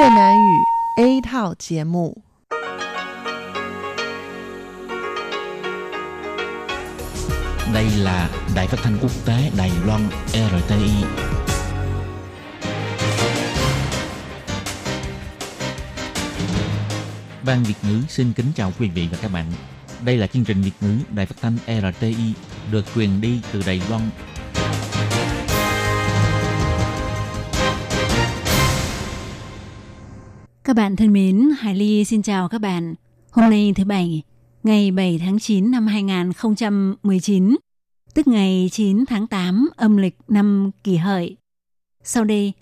Việt Nam ngữ A thảo节目. Đây là Đài Phát thanh Quốc tế Đài Loan RTI. Ban Việt ngữ xin kính chào quý vị và các bạn. Đây là chương trình Việt ngữ Đài Phát thanh RTI được truyền đi từ Đài Loan. Các bạn thân mến, Hải Ly xin chào các bạn. Hôm nay thứ Bảy, ngày 7 tháng 9 năm 2019, tức ngày 9 tháng 8 âm lịch năm Kỷ Hợi. Sau đây,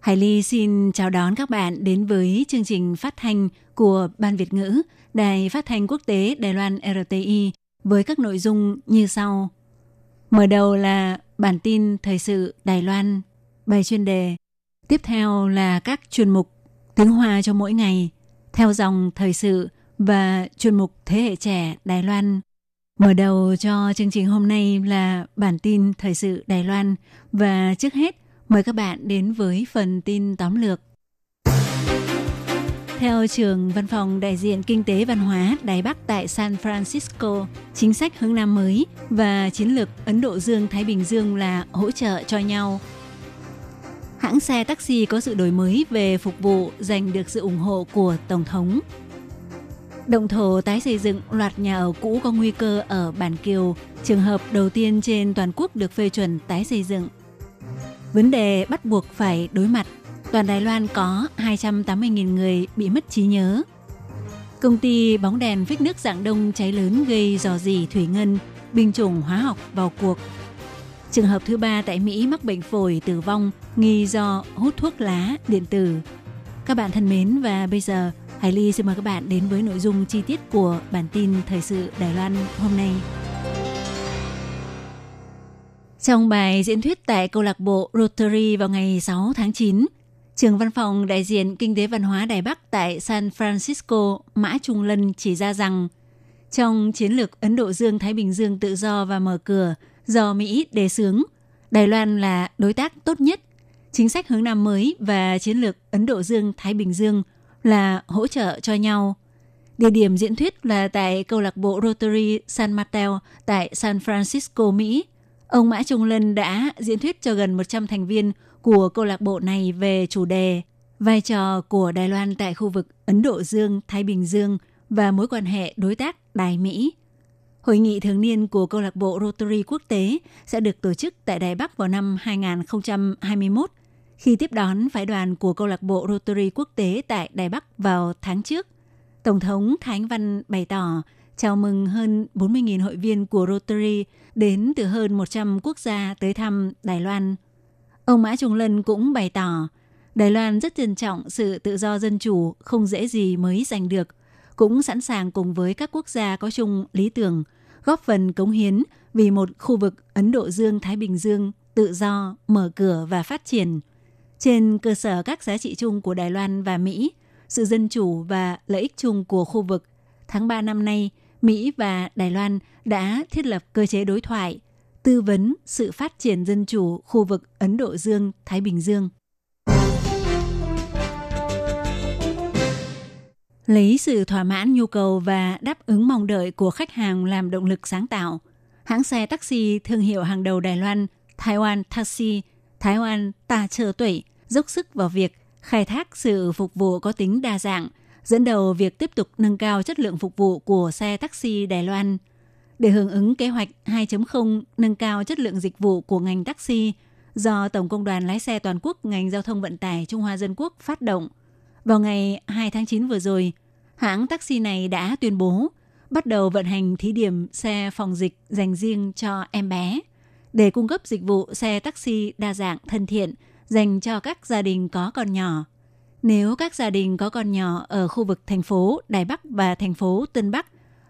Hải Ly xin chào đón các bạn đến với chương trình phát thanh của Ban Việt ngữ, Đài Phát thanh Quốc tế Đài Loan RTI với các nội dung như sau. Mở đầu là bản tin thời sự Đài Loan, bài chuyên đề. Tiếp theo là các chuyên mục Tiếng Hoa cho mỗi ngày, theo dòng thời sự và chuyên mục Thế hệ trẻ Đài Loan. Mở đầu cho chương trình hôm nay là bản tin thời sự Đài Loan. Và trước hết, mời các bạn đến với phần tin tóm lược. Theo trưởng văn phòng đại diện Kinh tế Văn hóa Đài Bắc tại San Francisco, chính sách hướng Nam mới và chiến lược Ấn Độ Dương-Thái Bình Dương là hỗ trợ cho nhau. Hãng xe taxi có sự đổi mới về phục vụ giành được sự ủng hộ của Tổng thống. Động thổ tái xây dựng loạt nhà ở cũ có nguy cơ ở Bản Kiều, trường hợp đầu tiên trên toàn quốc được phê chuẩn tái xây dựng. Vấn đề bắt buộc phải đối mặt, toàn Đài Loan có 280.000 người bị mất trí nhớ. Công ty bóng đèn phích nước Rạng Đông cháy lớn gây rò rỉ thủy ngân, binh chủng hóa học vào cuộc. Trường hợp thứ 3 tại Mỹ mắc bệnh phổi tử vong nghi do hút thuốc lá điện tử. Các bạn thân mến, và bây giờ Hải Ly xin mời các bạn đến với nội dung chi tiết của bản tin thời sự Đài Loan hôm nay. Trong bài diễn thuyết tại câu lạc bộ Rotary vào ngày 6 tháng 9, trưởng văn phòng đại diện Kinh tế Văn hóa Đài Bắc tại San Francisco Mã Trung Lân chỉ ra rằng trong chiến lược Ấn Độ Dương-Thái Bình Dương tự do và mở cửa do Mỹ đề xướng, Đài Loan là đối tác tốt nhất. Chính sách hướng Nam mới và chiến lược Ấn Độ Dương-Thái Bình Dương là hỗ trợ cho nhau. Địa điểm diễn thuyết là tại câu lạc bộ Rotary San Mateo tại San Francisco, Mỹ. Ông Mã Trung Lân đã diễn thuyết cho gần 100 thành viên của câu lạc bộ này về chủ đề vai trò của Đài Loan tại khu vực Ấn Độ Dương-Thái Bình Dương và mối quan hệ đối tác Đài-Mỹ. Hội nghị thường niên của câu lạc bộ Rotary quốc tế sẽ được tổ chức tại Đài Bắc vào năm 2021, khi tiếp đón phái đoàn của câu lạc bộ Rotary quốc tế tại Đài Bắc vào tháng trước. Tổng thống Thái Văn bày tỏ chào mừng hơn 40.000 hội viên của Rotary đến từ hơn 100 quốc gia tới thăm Đài Loan. Ông Mã Trung Lân cũng bày tỏ Đài Loan rất trân trọng sự tự do dân chủ không dễ gì mới giành được, cũng sẵn sàng cùng với các quốc gia có chung lý tưởng góp phần cống hiến vì một khu vực Ấn Độ Dương-Thái Bình Dương tự do, mở cửa và phát triển. Trên cơ sở các giá trị chung của Đài Loan và Mỹ, sự dân chủ và lợi ích chung của khu vực, tháng 3 năm nay, Mỹ và Đài Loan đã thiết lập cơ chế đối thoại, tư vấn sự phát triển dân chủ khu vực Ấn Độ Dương-Thái Bình Dương. Lấy sự thỏa mãn nhu cầu và đáp ứng mong đợi của khách hàng làm động lực sáng tạo, hãng xe taxi thương hiệu hàng đầu Đài Loan Taiwan Taxi, Taiwan Taxi dốc sức vào việc khai thác sự phục vụ có tính đa dạng, dẫn đầu việc tiếp tục nâng cao chất lượng phục vụ của xe taxi Đài Loan. Để hưởng ứng kế hoạch 2.0 nâng cao chất lượng dịch vụ của ngành taxi do Tổng Công đoàn Lái xe Toàn quốc ngành Giao thông Vận tải Trung Hoa Dân Quốc phát động, vào ngày 2 tháng 9 vừa rồi, hãng taxi này đã tuyên bố bắt đầu vận hành thí điểm xe phòng dịch dành riêng cho em bé để cung cấp dịch vụ xe taxi đa dạng thân thiện dành cho các gia đình có con nhỏ. Nếu các gia đình có con nhỏ ở khu vực thành phố Đài Bắc và thành phố Tân Bắc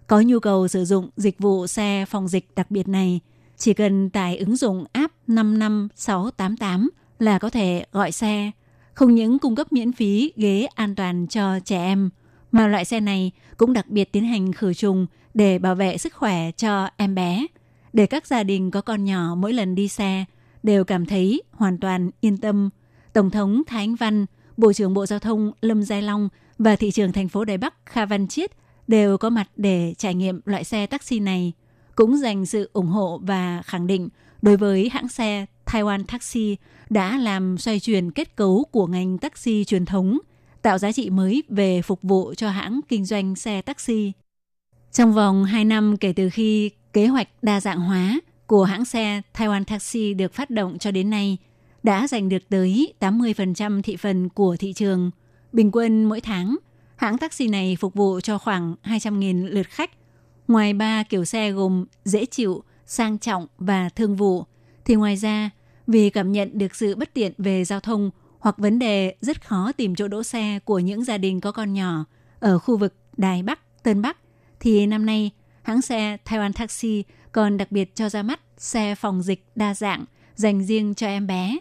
có nhu cầu sử dụng dịch vụ xe phòng dịch đặc biệt này, chỉ cần tải ứng dụng app 55688 là có thể gọi xe. Không những cung cấp miễn phí ghế an toàn cho trẻ em, mà loại xe này cũng đặc biệt tiến hành khử trùng để bảo vệ sức khỏe cho em bé, để các gia đình có con nhỏ mỗi lần đi xe đều cảm thấy hoàn toàn yên tâm. Tổng thống Thái Văn Bộ trưởng Bộ Giao thông Lâm Gia Long và thị trưởng thành phố Đài Bắc Kha Văn Chiết đều có mặt để trải nghiệm loại xe taxi này, cũng dành sự ủng hộ và khẳng định đối với hãng xe Taiwan Taxi đã làm xoay chuyển kết cấu của ngành taxi truyền thống, tạo giá trị mới về phục vụ cho hãng kinh doanh xe taxi. Trong vòng 2 năm kể từ khi kế hoạch đa dạng hóa của hãng xe Taiwan Taxi được phát động cho đến nay, đã giành được tới 80% thị phần của thị trường. Bình quân mỗi tháng, hãng taxi này phục vụ cho khoảng 200.000 lượt khách. Ngoài 3 kiểu xe gồm dễ chịu, sang trọng và thương vụ, thì ngoài ra, vì cảm nhận được sự bất tiện về giao thông hoặc vấn đề rất khó tìm chỗ đỗ xe của những gia đình có con nhỏ ở khu vực Đài Bắc, Tân Bắc, thì năm nay, hãng xe Taiwan Taxi còn đặc biệt cho ra mắt xe phòng dịch đa dạng dành riêng cho em bé.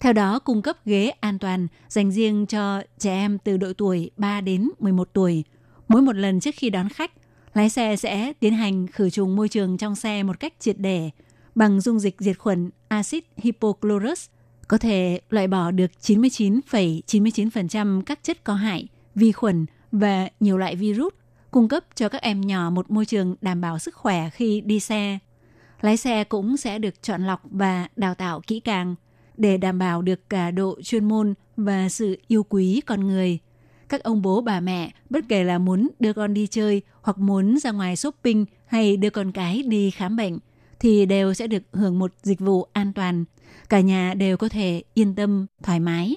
Theo đó, cung cấp ghế an toàn dành riêng cho trẻ em từ độ tuổi 3 đến 11 tuổi. Mỗi một lần trước khi đón khách, lái xe sẽ tiến hành khử trùng môi trường trong xe một cách triệt để bằng dung dịch diệt khuẩn Acid hypochlorous, có thể loại bỏ được 99,99% các chất có hại, vi khuẩn và nhiều loại virus, cung cấp cho các em nhỏ một môi trường đảm bảo sức khỏe khi đi xe. Lái xe cũng sẽ được chọn lọc và đào tạo kỹ càng để đảm bảo được cả độ chuyên môn và sự yêu quý con người. Các ông bố bà mẹ, bất kể là muốn đưa con đi chơi hoặc muốn ra ngoài shopping hay đưa con cái đi khám bệnh, thì đều sẽ được hưởng một dịch vụ an toàn. Cả nhà đều có thể yên tâm, thoải mái.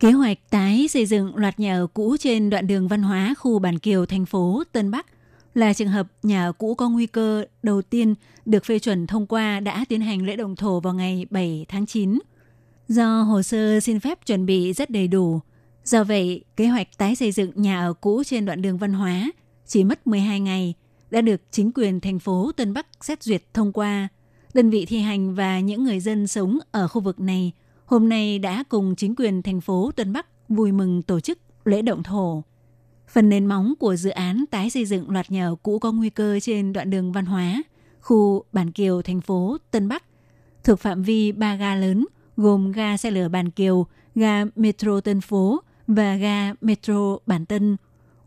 Kế hoạch tái xây dựng loạt nhà ở cũ trên đoạn đường văn hóa khu Bản Kiều, thành phố Tân Bắc là trường hợp nhà ở cũ có nguy cơ đầu tiên được phê chuẩn thông qua đã tiến hành lễ động thổ vào ngày 7 tháng 9. Do hồ sơ xin phép chuẩn bị rất đầy đủ, do vậy kế hoạch tái xây dựng nhà ở cũ trên đoạn đường văn hóa chỉ mất 12 ngày đã được chính quyền thành phố Tân Bắc xét duyệt thông qua. Đơn vị thi hành và những người dân sống ở khu vực này hôm nay đã cùng chính quyền thành phố Tân Bắc vui mừng tổ chức lễ động thổ. Phần nền móng của dự án tái xây dựng loạt nhà ở cũ có nguy cơ trên đoạn đường văn hóa, khu Bản Kiều, thành phố Tân Bắc, thuộc phạm vi 3 ga lớn gồm ga xe lửa Bản Kiều, ga metro Tân Phố và ga metro Bản Tân.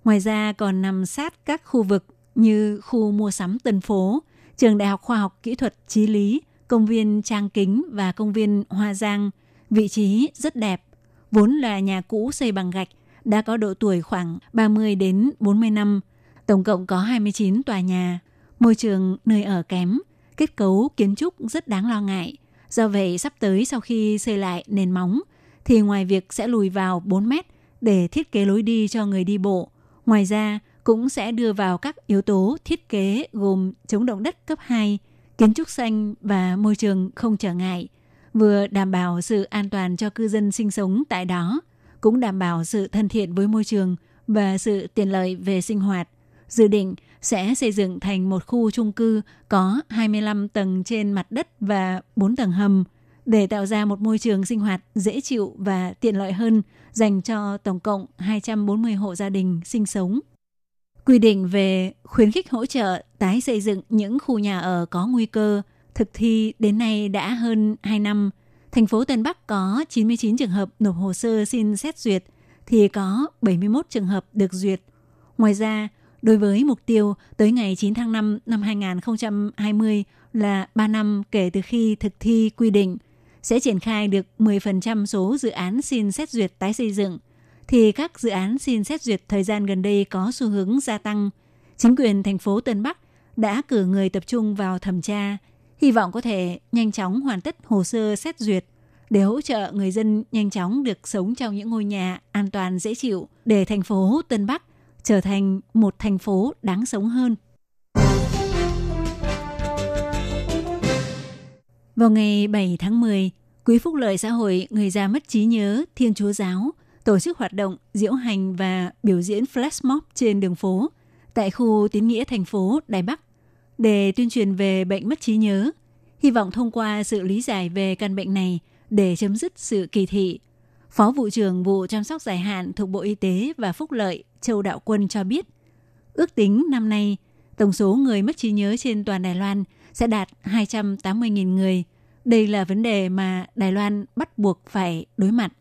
Ngoài ra còn nằm sát các khu vực như khu mua sắm Tân Phố, trường Đại học Khoa học Kỹ thuật Chí Lý, công viên Trang Kính và công viên Hoa Giang. Vị trí rất đẹp, vốn là nhà cũ xây bằng gạch, đã có độ tuổi khoảng 30 đến 40 năm, tổng cộng có 29 tòa nhà, môi trường nơi ở kém, kết cấu kiến trúc rất đáng lo ngại. Do vậy, sắp tới sau khi xây lại nền móng, thì ngoài việc sẽ lùi vào 4 mét để thiết kế lối đi cho người đi bộ, ngoài ra cũng sẽ đưa vào các yếu tố thiết kế gồm chống động đất cấp 2, kiến trúc xanh và môi trường không trở ngại, vừa đảm bảo sự an toàn cho cư dân sinh sống tại đó, cũng đảm bảo sự thân thiện với môi trường và sự tiện lợi về sinh hoạt. Dự định sẽ xây dựng thành một khu chung cư có 25 tầng trên mặt đất và 4 tầng hầm để tạo ra một môi trường sinh hoạt dễ chịu và tiện lợi hơn dành cho tổng cộng 240 hộ gia đình sinh sống. Quy định về khuyến khích hỗ trợ tái xây dựng những khu nhà ở có nguy cơ thực thi đến nay đã hơn 2 năm. Thành phố Tân Bắc có 99 trường hợp nộp hồ sơ xin xét duyệt, thì có 71 trường hợp được duyệt. Ngoài ra, đối với mục tiêu tới ngày 9 tháng 5 năm 2020 là 3 năm kể từ khi thực thi quy định, sẽ triển khai được 10% số dự án xin xét duyệt tái xây dựng, thì các dự án xin xét duyệt thời gian gần đây có xu hướng gia tăng. Chính quyền thành phố Tân Bắc đã cử người tập trung vào thẩm tra, hy vọng có thể nhanh chóng hoàn tất hồ sơ xét duyệt để hỗ trợ người dân nhanh chóng được sống trong những ngôi nhà an toàn dễ chịu để thành phố Tân Bắc trở thành một thành phố đáng sống hơn. Vào ngày 7 tháng 10, Quỹ Phúc Lợi Xã hội Người già mất trí nhớ Thiên Chúa Giáo tổ chức hoạt động diễu hành và biểu diễn flash mob trên đường phố tại khu Tín Nghĩa thành phố Đài Bắc để tuyên truyền về bệnh mất trí nhớ, hy vọng thông qua sự lý giải về căn bệnh này để chấm dứt sự kỳ thị. Phó Vụ trưởng Vụ Chăm sóc Dài hạn thuộc Bộ Y tế và Phúc lợi Châu Đạo Quân cho biết, ước tính năm nay, tổng số người mất trí nhớ trên toàn Đài Loan sẽ đạt 280.000 người Đây là vấn đề mà Đài Loan bắt buộc phải đối mặt.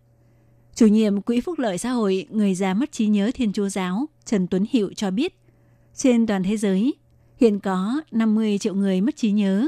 Chủ nhiệm Quỹ Phúc Lợi Xã hội Người già mất trí nhớ Thiên Chúa Giáo Trần Tuấn Hiệu cho biết, trên toàn thế giới hiện có 50 triệu người mất trí nhớ.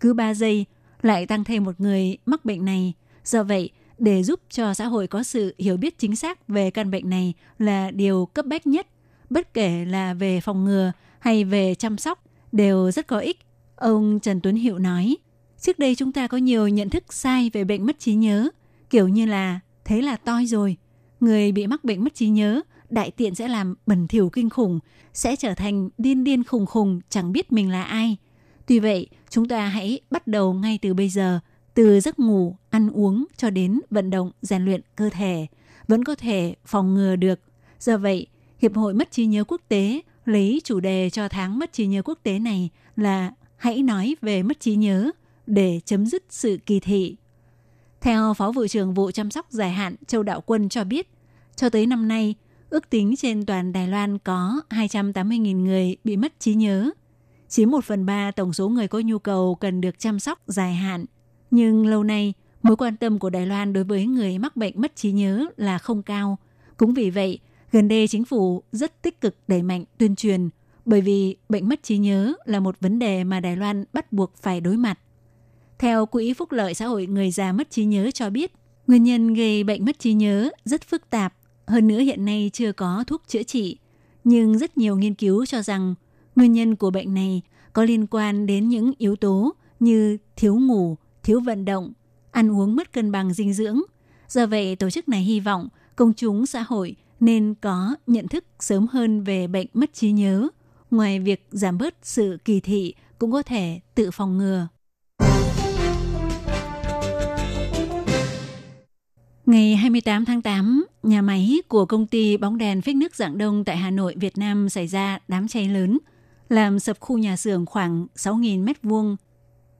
Cứ 3 giây lại tăng thêm một người mắc bệnh này. Do vậy, để giúp cho xã hội có sự hiểu biết chính xác về căn bệnh này là điều cấp bách nhất. Bất kể là về phòng ngừa hay về chăm sóc đều rất có ích. Ông Trần Tuấn Hiệu nói, trước đây chúng ta có nhiều nhận thức sai về bệnh mất trí nhớ, kiểu như là thế là toi rồi. Người bị mắc bệnh mất trí nhớ, đại tiện sẽ làm bẩn thỉu kinh khủng, sẽ trở thành điên khùng khùng chẳng biết mình là ai. Tuy vậy, chúng ta hãy bắt đầu ngay từ bây giờ, từ giấc ngủ, ăn uống cho đến vận động, rèn luyện cơ thể, vẫn có thể phòng ngừa được. Do vậy, Hiệp hội Mất trí nhớ quốc tế lấy chủ đề cho tháng mất trí nhớ quốc tế này là hãy nói về mất trí nhớ để chấm dứt sự kỳ thị. Theo Phó Vụ trưởng Vụ Chăm sóc Dài hạn Châu Đạo Quân cho biết, cho tới năm nay, ước tính trên toàn Đài Loan có 280.000 người bị mất trí nhớ, chỉ 1/3 tổng số người có nhu cầu cần được chăm sóc dài hạn. Nhưng lâu nay, mối quan tâm của Đài Loan đối với người mắc bệnh mất trí nhớ là không cao. Cũng vì vậy, gần đây chính phủ rất tích cực đẩy mạnh tuyên truyền, bởi vì bệnh mất trí nhớ là một vấn đề mà Đài Loan bắt buộc phải đối mặt. Theo Quỹ Phúc Lợi Xã hội Người già mất trí nhớ cho biết, nguyên nhân gây bệnh mất trí nhớ rất phức tạp, hơn nữa hiện nay chưa có thuốc chữa trị. Nhưng rất nhiều nghiên cứu cho rằng nguyên nhân của bệnh này có liên quan đến những yếu tố như thiếu ngủ, thiếu vận động, ăn uống mất cân bằng dinh dưỡng. Do vậy, tổ chức này hy vọng công chúng xã hội nên có nhận thức sớm hơn về bệnh mất trí nhớ. Ngoài việc giảm bớt sự kỳ thị, cũng có thể tự phòng ngừa. Ngày 28 tháng 8, nhà máy của công ty bóng đèn phích nước Rạng Đông tại Hà Nội, Việt Nam xảy ra đám cháy lớn, làm sập khu nhà xưởng khoảng 6.000 m2.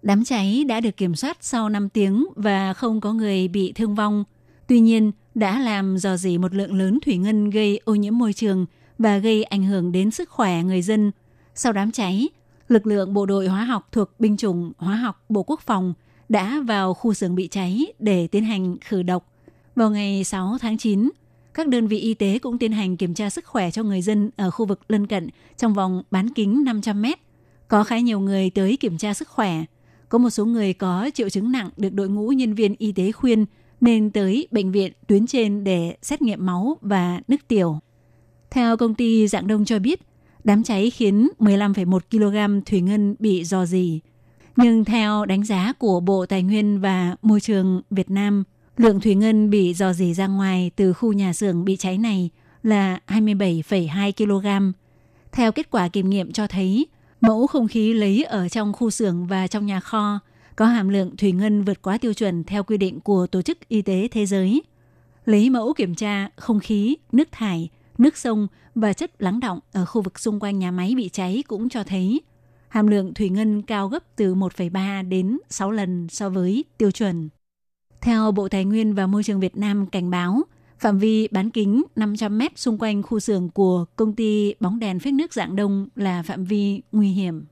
Đám cháy đã được kiểm soát sau 5 tiếng và không có người bị thương vong. Tuy nhiên, đã làm rò rỉ một lượng lớn thủy ngân gây ô nhiễm môi trường và gây ảnh hưởng đến sức khỏe người dân. Sau đám cháy, lực lượng bộ đội hóa học thuộc binh chủng hóa học Bộ Quốc phòng đã vào khu xưởng bị cháy để tiến hành khử độc. Vào ngày 6 tháng 9, các đơn vị y tế cũng tiến hành kiểm tra sức khỏe cho người dân ở khu vực lân cận trong vòng bán kính 500 mét. Có khá nhiều người tới kiểm tra sức khỏe. Có một số người có triệu chứng nặng được đội ngũ nhân viên y tế khuyên nên tới bệnh viện tuyến trên để xét nghiệm máu và nước tiểu. Theo công ty Rạng Đông cho biết, đám cháy khiến 15,1 kg thủy ngân bị rò rỉ. Nhưng theo đánh giá của Bộ Tài nguyên và Môi trường Việt Nam, lượng thủy ngân bị rò rỉ ra ngoài từ khu nhà xưởng bị cháy này là 27,2 kg. Theo kết quả kiểm nghiệm cho thấy, mẫu không khí lấy ở trong khu xưởng và trong nhà kho có hàm lượng thủy ngân vượt quá tiêu chuẩn theo quy định của Tổ chức Y tế Thế giới. Lấy mẫu kiểm tra không khí, nước thải, nước sông và chất lắng đọng ở khu vực xung quanh nhà máy bị cháy cũng cho thấy hàm lượng thủy ngân cao gấp từ 1,3 đến 6 lần so với tiêu chuẩn. Theo Bộ Tài nguyên và Môi trường Việt Nam cảnh báo, phạm vi bán kính 500 m xung quanh khu xưởng của công ty bóng đèn phích nước Rạng Đông là phạm vi nguy hiểm.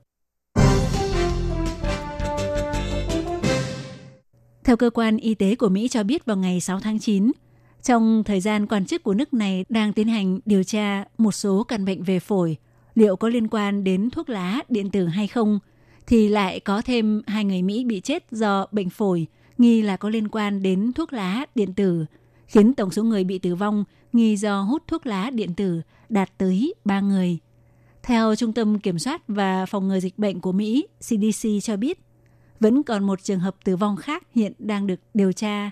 Theo cơ quan y tế của Mỹ cho biết vào ngày 6 tháng 9, trong thời gian quan chức của nước này đang tiến hành điều tra một số căn bệnh về phổi, liệu có liên quan đến thuốc lá điện tử hay không, thì lại có thêm 2 người Mỹ bị chết do bệnh phổi, nghi là có liên quan đến thuốc lá điện tử, khiến tổng số người bị tử vong nghi do hút thuốc lá điện tử đạt tới 3 người. Theo Trung tâm Kiểm soát và Phòng ngừa Dịch bệnh của Mỹ, CDC cho biết, vẫn còn một trường hợp tử vong khác hiện đang được điều tra.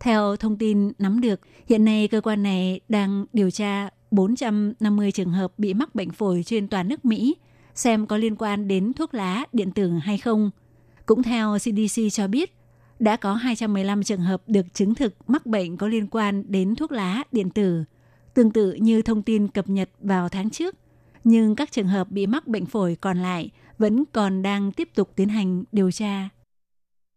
Theo thông tin nắm được, hiện nay cơ quan này đang điều tra 450 trường hợp bị mắc bệnh phổi trên toàn nước Mỹ, xem có liên quan đến thuốc lá điện tử hay không. Cũng theo CDC cho biết, đã có 215 trường hợp được chứng thực mắc bệnh có liên quan đến thuốc lá điện tử, tương tự như thông tin cập nhật vào tháng trước. Nhưng các trường hợp bị mắc bệnh phổi còn lại vẫn còn đang tiếp tục tiến hành điều tra.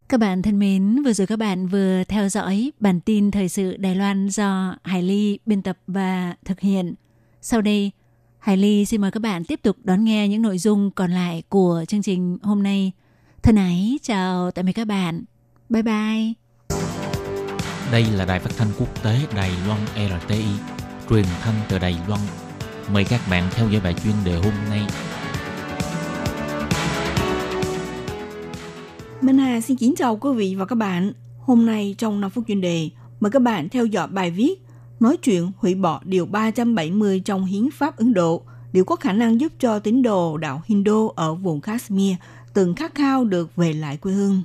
Các bạn thân mến, vừa rồi các bạn vừa theo dõi bản tin thời sự Đài Loan do Hải Ly biên tập và thực hiện. Sau đây, Hải Ly xin mời các bạn tiếp tục đón nghe những nội dung còn lại của chương trình hôm nay. Thân ái, chào tạm biệt các bạn. Bye bye. Đây là đài phát thanh quốc tế Đài Loan RTI, truyền thanh từ Đài Loan. Mời các bạn theo dõi bài chuyên đề hôm nay. Minh Hà xin kính chào quý vị và các bạn. Hôm nay trong 5 phút chuyên đề, mời các bạn theo dõi bài viết nói chuyện hủy bỏ điều 370 trong hiến pháp Ấn Độ, điều có khả năng giúp cho tín đồ đạo Hindu ở vùng Kashmir từng khát khao được về lại quê hương.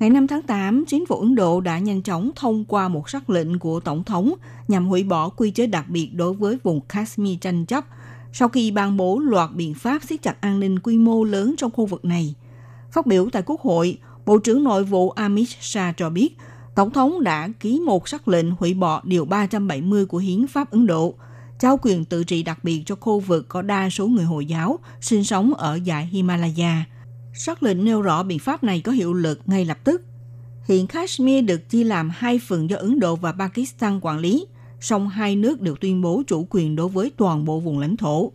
Ngày 5 tháng 8, chính phủ Ấn Độ đã nhanh chóng thông qua một sắc lệnh của Tổng thống nhằm hủy bỏ quy chế đặc biệt đối với vùng Kashmir tranh chấp sau khi ban bố loạt biện pháp siết chặt an ninh quy mô lớn trong khu vực này. Phát biểu tại Quốc hội, Bộ trưởng Nội vụ Amit Shah cho biết, Tổng thống đã ký một sắc lệnh hủy bỏ Điều 370 của Hiến pháp Ấn Độ, trao quyền tự trị đặc biệt cho khu vực có đa số người Hồi giáo sinh sống ở dãy Himalaya. Sắc lệnh nêu rõ biện pháp này có hiệu lực ngay lập tức. Hiện Kashmir được chia làm hai phần do Ấn Độ và Pakistan quản lý, song hai nước đều tuyên bố chủ quyền đối với toàn bộ vùng lãnh thổ.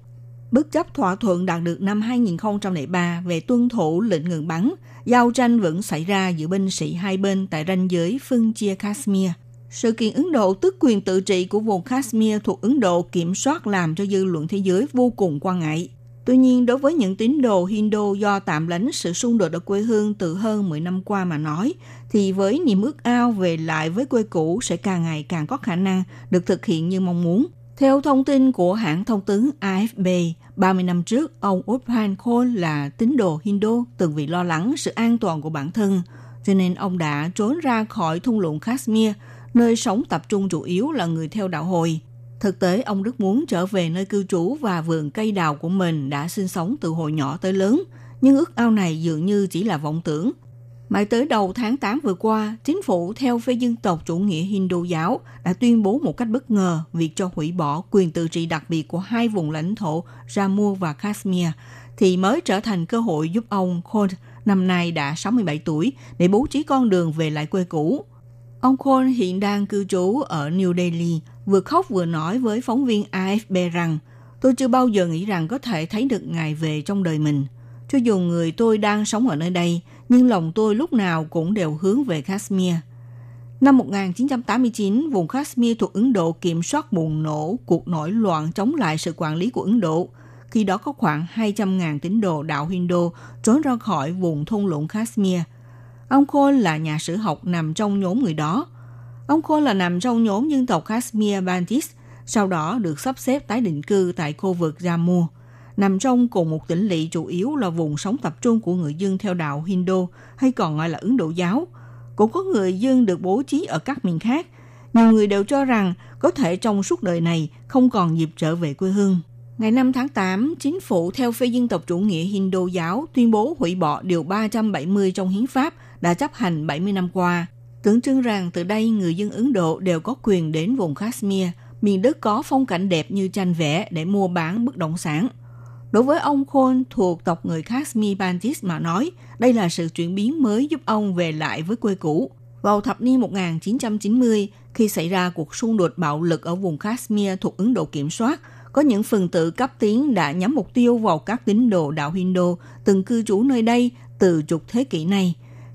Bất chấp thỏa thuận đạt được năm 2003 về tuân thủ lệnh ngừng bắn, giao tranh vẫn xảy ra giữa binh sĩ hai bên tại ranh giới phân chia Kashmir. Sự kiện Ấn Độ tước quyền tự trị của vùng Kashmir thuộc Ấn Độ kiểm soát làm cho dư luận thế giới vô cùng quan ngại. Tuy nhiên, đối với những tín đồ Hindu do tạm lánh sự xung đột ở quê hương từ hơn 10 năm qua mà nói, thì với niềm ước ao về lại với quê cũ sẽ càng ngày càng có khả năng được thực hiện như mong muốn. Theo thông tin của hãng thông tấn AFP, 30 năm trước, ông Uphan Khan là tín đồ Hindu từng vì lo lắng sự an toàn của bản thân, cho nên ông đã trốn ra khỏi thung lũng Kashmir, nơi sống tập trung chủ yếu là người theo đạo Hồi. Thực tế, ông rất muốn trở về nơi cư trú và vườn cây đào của mình đã sinh sống từ hồi nhỏ tới lớn, nhưng ước ao này dường như chỉ là vọng tưởng. Mãi tới đầu tháng 8 vừa qua, chính phủ theo phe dân tộc chủ nghĩa Hindu giáo đã tuyên bố một cách bất ngờ việc cho hủy bỏ quyền tự trị đặc biệt của hai vùng lãnh thổ Jammu và Kashmir, thì mới trở thành cơ hội giúp ông Khan, năm nay đã 67 tuổi, để bố trí con đường về lại quê cũ. Ông Khan hiện đang cư trú ở New Delhi, vừa khóc vừa nói với phóng viên AFP rằng tôi chưa bao giờ nghĩ rằng có thể thấy được ngày về trong đời mình. Cho dù người tôi đang sống ở nơi đây, nhưng lòng tôi lúc nào cũng đều hướng về Kashmir. Năm 1989, vùng Kashmir thuộc Ấn Độ kiểm soát bùng nổ cuộc nổi loạn chống lại sự quản lý của Ấn Độ. Khi đó có khoảng 200.000 tín đồ đạo Hindu trốn ra khỏi vùng thung lũng Kashmir. Ông Khan là nhà sử học nằm trong nhóm người đó. Ông Khan là nằm trong nhóm dân tộc Kashmir Bantis, sau đó được sắp xếp tái định cư tại khu vực Jammu, nằm trong cùng một tỉnh lỵ chủ yếu là vùng sống tập trung của người dân theo đạo Hindu hay còn gọi là Ấn Độ giáo. Cũng có người dân được bố trí ở các miền khác. Nhiều người đều cho rằng có thể trong suốt đời này không còn dịp trở về quê hương. Ngày 5 tháng 8, chính phủ theo phe dân tộc chủ nghĩa Hindu giáo tuyên bố hủy bỏ Điều 370 trong hiến pháp đã chấp hành 70 năm qua, tưởng chừng rằng từ đây người dân Ấn Độ đều có quyền đến vùng Kashmir, miền đất có phong cảnh đẹp như tranh vẽ để mua bán bất động sản. Đối với ông Khan thuộc tộc người Kashmir Bantis mà nói, đây là sự chuyển biến mới giúp ông về lại với quê cũ. Vào thập niên 1990, khi xảy ra cuộc xung đột bạo lực ở vùng Kashmir thuộc Ấn Độ kiểm soát, có những phần tử cấp tiến đã nhắm mục tiêu vào các tín đồ đạo Hindu từng cư trú nơi đây từ chục thế kỷ này.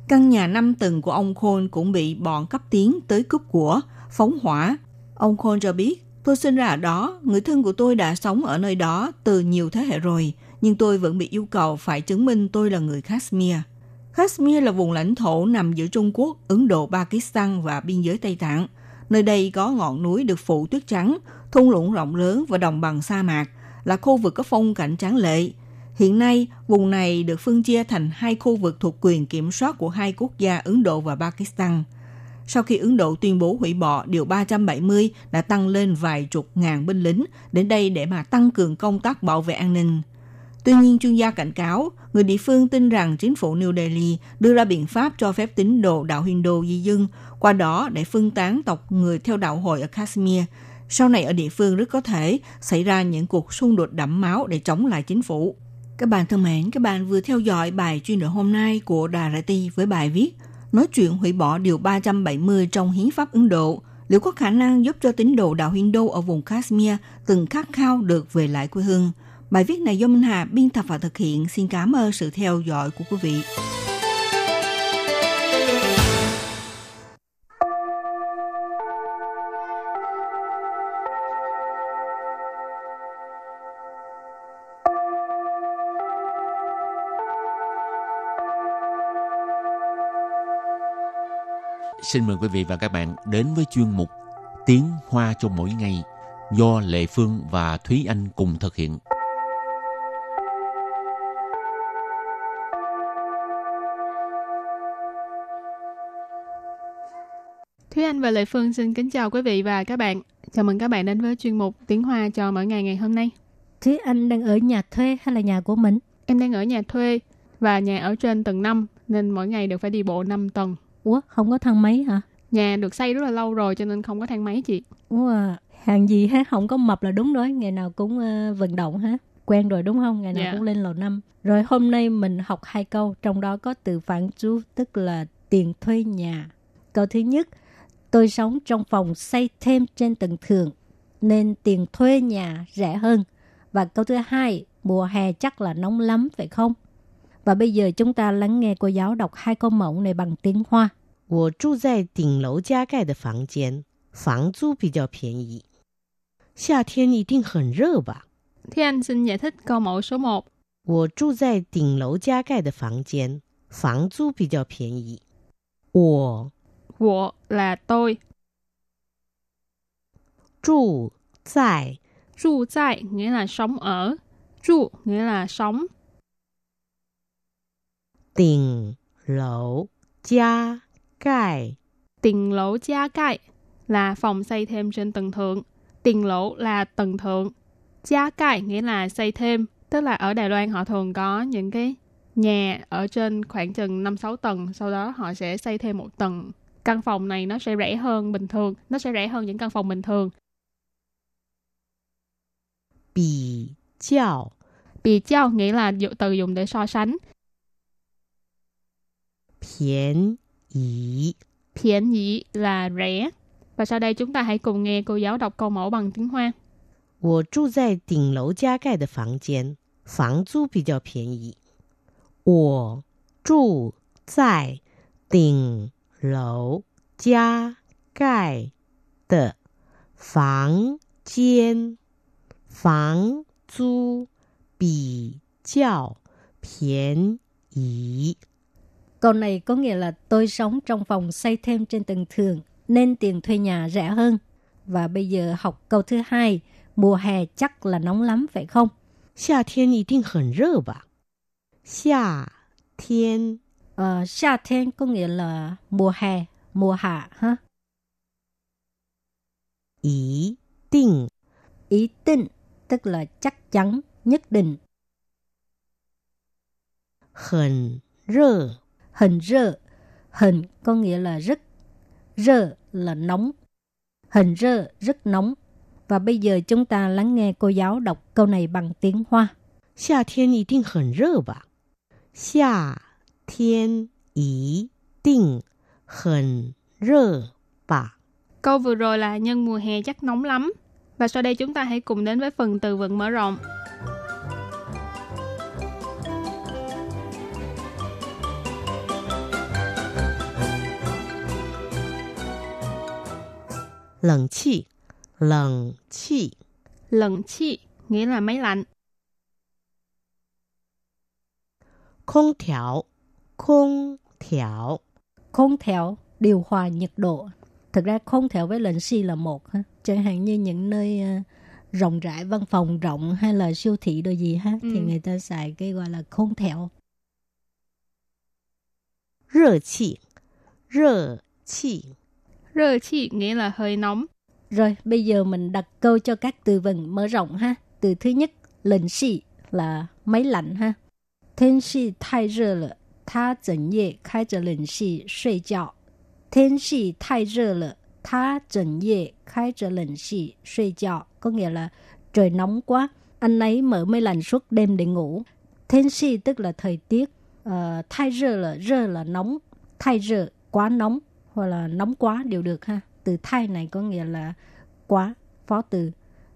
Căn nhà 5 tầng của ông Khan cũng bị bọn cấp tiến tới cướp của, phóng hỏa. Ông Khan cho biết, tôi sinh ra ở đó, người thân của tôi đã sống ở nơi đó từ nhiều thế hệ rồi, nhưng tôi vẫn bị yêu cầu phải chứng minh tôi là người Kashmir. Kashmir là vùng lãnh thổ nằm giữa Trung Quốc, Ấn Độ, Pakistan và biên giới Tây Tạng. Nơi đây có ngọn núi được phủ tuyết trắng, thung lũng rộng lớn và đồng bằng sa mạc, là khu vực có phong cảnh tráng lệ. Hiện nay, vùng này được phân chia thành hai khu vực thuộc quyền kiểm soát của hai quốc gia Ấn Độ và Pakistan. Sau khi Ấn Độ tuyên bố hủy bỏ Điều 370 đã tăng lên vài chục ngàn binh lính đến đây để mà tăng cường công tác bảo vệ an ninh. Tuy nhiên, chuyên gia cảnh cáo, người địa phương tin rằng chính phủ New Delhi đưa ra biện pháp cho phép tín đồ đạo Hindu di dân, qua đó để phân tán tộc người theo đạo Hồi ở Kashmir. Sau này ở địa phương rất có thể xảy ra những cuộc xung đột đẫm máu để chống lại chính phủ. Các bạn thân mến, các bạn vừa theo dõi bài chuyên đề hôm nay của Đài RTI với bài viết nói chuyện hủy bỏ Điều 370 trong Hiến pháp Ấn Độ, liệu có khả năng giúp cho tín đồ đạo Hindu ở vùng Kashmir từng khát khao được về lại quê hương. Bài viết này do Minh Hà biên tập và thực hiện. Xin cảm ơn sự theo dõi của quý vị. xin mời quý vị và các bạn đến với chuyên mục Tiếng Hoa cho mỗi ngày do Lệ Phương và Thúy Anh cùng thực hiện. Thúy Anh và Lệ Phương xin kính chào quý vị và các bạn. Chào mừng các bạn đến với chuyên mục Tiếng Hoa cho mỗi ngày ngày hôm nay. Thúy Anh đang ở nhà thuê hay là nhà của mình? Em đang ở nhà thuê và nhà ở trên tầng 5 nên mỗi ngày đều phải đi bộ 5 tầng. Ủa, không có thang máy hả? Nhà được xây rất là lâu rồi cho nên không có thang máy chị. Ủa, hàng gì hết, không có mập là đúng rồi, ngày nào cũng vận động hết. Quen rồi đúng không? Ngày nào cũng lên lầu 5. Rồi hôm nay mình học 2 câu, trong đó có từ phản chú tức là tiền thuê nhà. Câu thứ nhất, tôi sống trong phòng xây thêm trên tầng thượng nên tiền thuê nhà rẻ hơn. Và câu thứ hai, mùa hè chắc là nóng lắm phải không? Và bây giờ chúng ta lắng nghe cô giáo đọc hai câu mẫu này bằng tiếng Hoa. 我住在顶楼加盖的房间，房租比较便宜。夏天一定很热吧？ Thế anh xin giải thích câu mẫu số 1. 我住在顶楼加盖的房间，房租比较便宜。我 là tôi. 住在 nghĩa là sống ở. 住 nghĩa là sống. 顶楼加盖 là phòng xây thêm trên tầng thượng. 顶楼 là tầng thượng. 加盖 nghĩa là xây thêm. Tức là ở Đài Loan họ thường có những cái nhà ở trên khoảng chừng 5-6 tầng. Sau đó họ sẽ xây thêm một tầng. Căn phòng này nó sẽ rẻ hơn bình thường. Nó sẽ rẻ hơn những căn phòng bình thường. Bì chào nghĩa là từ dùng để so sánh. 便宜 là rẻ. Và sau đây chúng ta hãy cùng nghe cô giáo đọc câu mẫu bằng tiếng Hoa. 我住在顶楼加盖的房间，房租比较便宜。我住在顶楼加盖的房间，房租比较便宜。 Câu này có nghĩa là tôi sống trong phòng xây thêm trên tầng thượng nên tiền thuê nhà rẻ hơn. Và bây giờ học câu thứ hai, mùa hè chắc là nóng lắm phải không? 夏天一定很热吧? 夏天 夏天 có nghĩa là mùa hè, mùa hạ ha. 一定 tức là chắc chắn, nhất định. 很热 Hình có nghĩa là rất, rơ là nóng, hình rơ rất nóng. Và bây giờ chúng ta lắng nghe cô giáo đọc câu này bằng tiếng Hoa. 夏天一定很热吧？夏天一定很热吧？ Câu vừa rồi là nhân mùa hè chắc nóng lắm. Và sau đây chúng ta hãy cùng đến với phần từ vựng mở rộng. Lạnh khí nghĩa là máy lạnh.空调 điều hòa nhiệt độ. Thực ra空调với lạnh khí là một ha. Chẳng hạn như những nơi rộng rãi, văn phòng rộng hay là siêu thị đồ gì ha, thì người ta xài cái gọi là空调. 热气 nghĩa là hơi nóng. Rồi, bây giờ mình đặt câu cho các từ vựng mở rộng ha. Từ thứ nhất, lạnh xì là máy lạnh ha. Thiên xì thái rơ lợ, ta dần yê khai trở lạnh xì suy chào. Thiên xì thái rơ lợ, ta dần yê khai trở lạnh xì suy chào. Có nghĩa là trời nóng quá, anh ấy mở máy lạnh suốt đêm để ngủ. Thiên xì tức là thời tiết, thái rơ là nóng, thái rơ quá nóng, hoặc là nóng quá đều được ha. Từ thai này có nghĩa là quá, phó từ.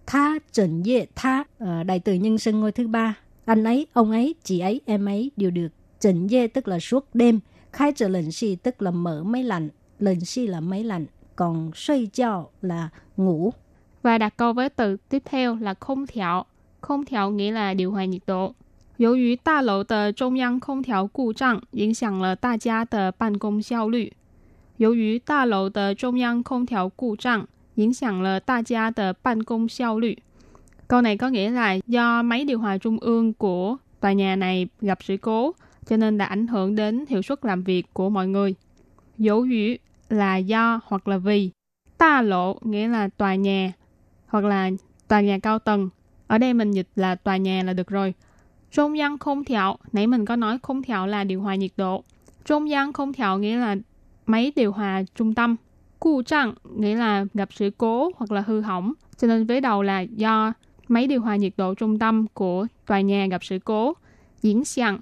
Tha trần dễ tha, đại từ nhân xưng ngôi thứ ba. Anh ấy, ông ấy, chị ấy, em ấy đều được. Trần dễ tức là suốt đêm. Khai trở lệnh si tức là mở máy lạnh. Lệnh si là máy lạnh. Còn suy chào là ngủ. Và đặt câu với từ tiếp theo là không thiệu. Không thiệu nghĩa là điều hòa nhiệt độ. 由于大楼的中央空调故障，影响了大家的办公效率。由于大楼的中央空调故障，影响了大家的办公效率. Câu này có nghĩa là do máy điều hòa trung ương của tòa nhà này gặp sự cố, cho nên đã ảnh hưởng đến hiệu suất làm việc của mọi người. Dấu dữ là do hoặc là vì. Ta lộ nghĩa là tòa nhà hoặc là tòa nhà cao tầng. Ở đây mình dịch là tòa nhà là được rồi. Trung gian không thạo, nãy mình có nói không thạo là điều hòa nhiệt độ. Trung gian không thạo nghĩa là máy điều hòa trung tâm. Cụ trạng nghĩa là gặp sự cố hoặc là hư hỏng. Cho nên vế đầu là do máy điều hòa nhiệt độ trung tâm của tòa nhà gặp sự cố. Diễn xặng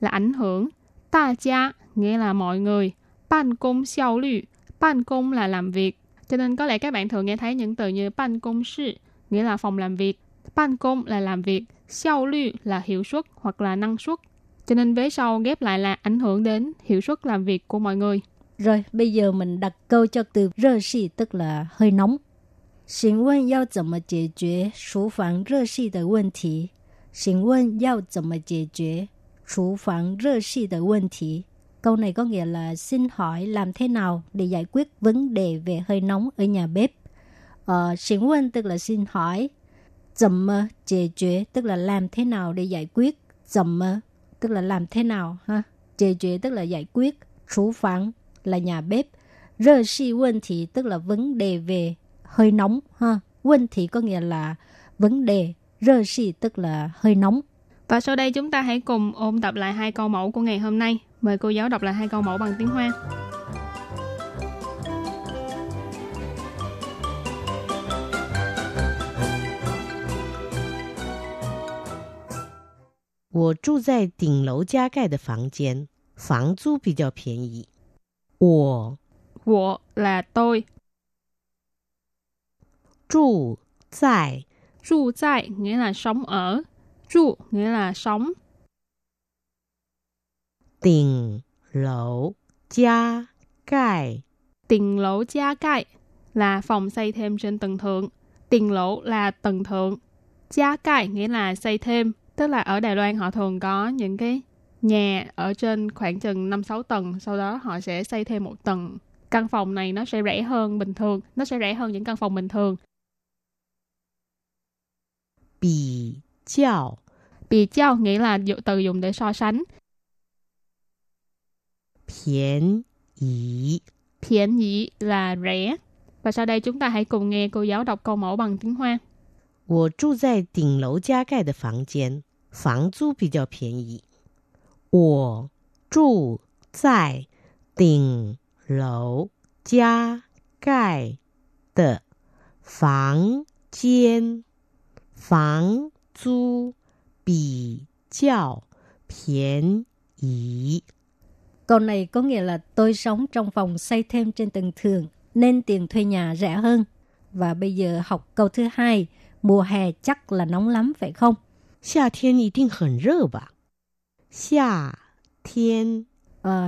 là ảnh hưởng. Ta gia nghĩa là mọi người. Ban công xiao lü. Ban công là làm việc. Cho nên có lẽ các bạn thường nghe thấy những từ như ban công sư, nghĩa là phòng làm việc. Ban công là làm việc. Xiao lü là hiệu suất hoặc là năng suất. Cho nên vế sau ghép lại là ảnh hưởng đến hiệu suất làm việc của mọi người. Rồi, bây giờ mình đặt câu cho từ rơ xì, tức là hơi nóng. Xin wân yào zǎmme jiē juē shú fàng rè xì de wěn tì. Xin wân yào zǎmme jiē juē shú fàng rè xì de wěn tì. Câu này có nghĩa là xin hỏi làm thế nào để giải quyết vấn đề về hơi nóng ở nhà bếp. Xin wân tức là xin hỏi. Zǎmme jiē juē tức là làm thế nào để giải quyết. Zǎmme tức là làm thế nào ha. Jiē juē tức là giải quyết. Shú fàng là nhà bếp. Rè xì wěn tì tức là vấn đề về hơi nóng ha. Quên thì có nghĩa là vấn đề, rơ xì tức là hơi nóng. Và sau đây chúng ta hãy cùng ôn tập lại hai câu mẫu của ngày hôm nay. Mời cô giáo đọc lại hai câu mẫu bằng tiếng Hoa. Tôi trụ tại đỉnh lầu gia gai de phòng gian, phòng租比较便宜. Tôi là tôi. 住在 nghĩa là sống ở. 住 nghĩa là sống. 顶楼加盖 là phòng xây thêm trên tầng thượng. 顶楼 là tầng thượng. 加盖 nghĩa là xây thêm. Tức là ở Đài Loan họ thường có những cái nhà ở trên khoảng chừng 5-6 tầng. Sau đó họ sẽ xây thêm một tầng. Căn phòng này nó sẽ rẻ hơn bình thường. Nó sẽ rẻ hơn những căn phòng bình thường. 比较 nghĩa là từ dùng để so sánh. 便宜 là rẻ. Và sau đây chúng ta hãy cùng nghe cô giáo đọc câu mẫu bằng tiếng Hoa. 我住在顶楼加盖的房间，房租比较便宜. 我住在顶楼加盖的房间。 房租比较便宜. Câu này có nghĩa là tôi sống trong phòng xây thêm trên tầng thượng nên tiền thuê nhà rẻ hơn. Và bây giờ học câu thứ hai. Mùa hè chắc là nóng lắm phải không? 夏天一定很热吧? 夏天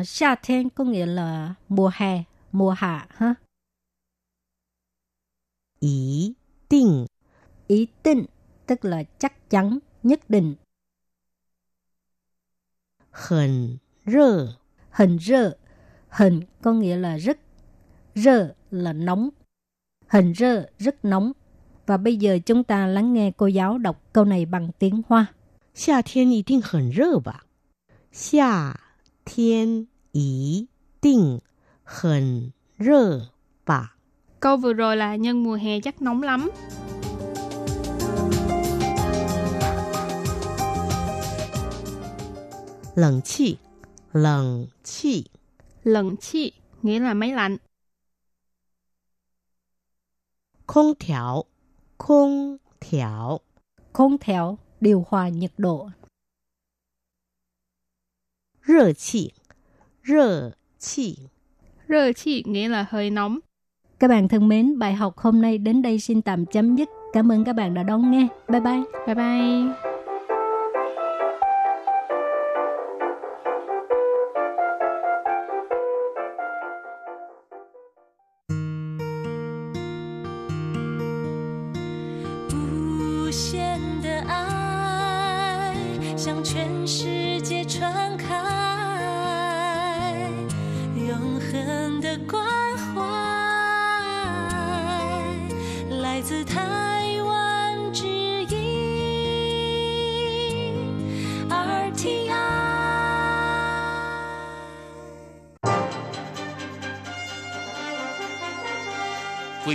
夏天 có nghĩa là mùa hè, mùa hạ ha. 一定 一定 tức là chắc chắn, nhất định. Hẳn rơ. Hẳn có nghĩa là rất. Rơ là nóng. Hẳn rơ rất nóng. Và bây giờ chúng ta lắng nghe cô giáo đọc câu này bằng tiếng Hoa. 夏天一定很热吧? 夏天一定很热吧? Câu vừa rồi là nhân mùa hè chắc nóng lắm. Lạnh khí nghĩa là máy lạnh. Không thảo điều hòa nhiệt độ. Rơ khí nghĩa là hơi nóng. Các bạn thân mến, bài học hôm nay đến đây xin tạm chấm dứt. Cảm ơn các bạn đã đón nghe. Bye bye. 自台湾之音 RTI. Quý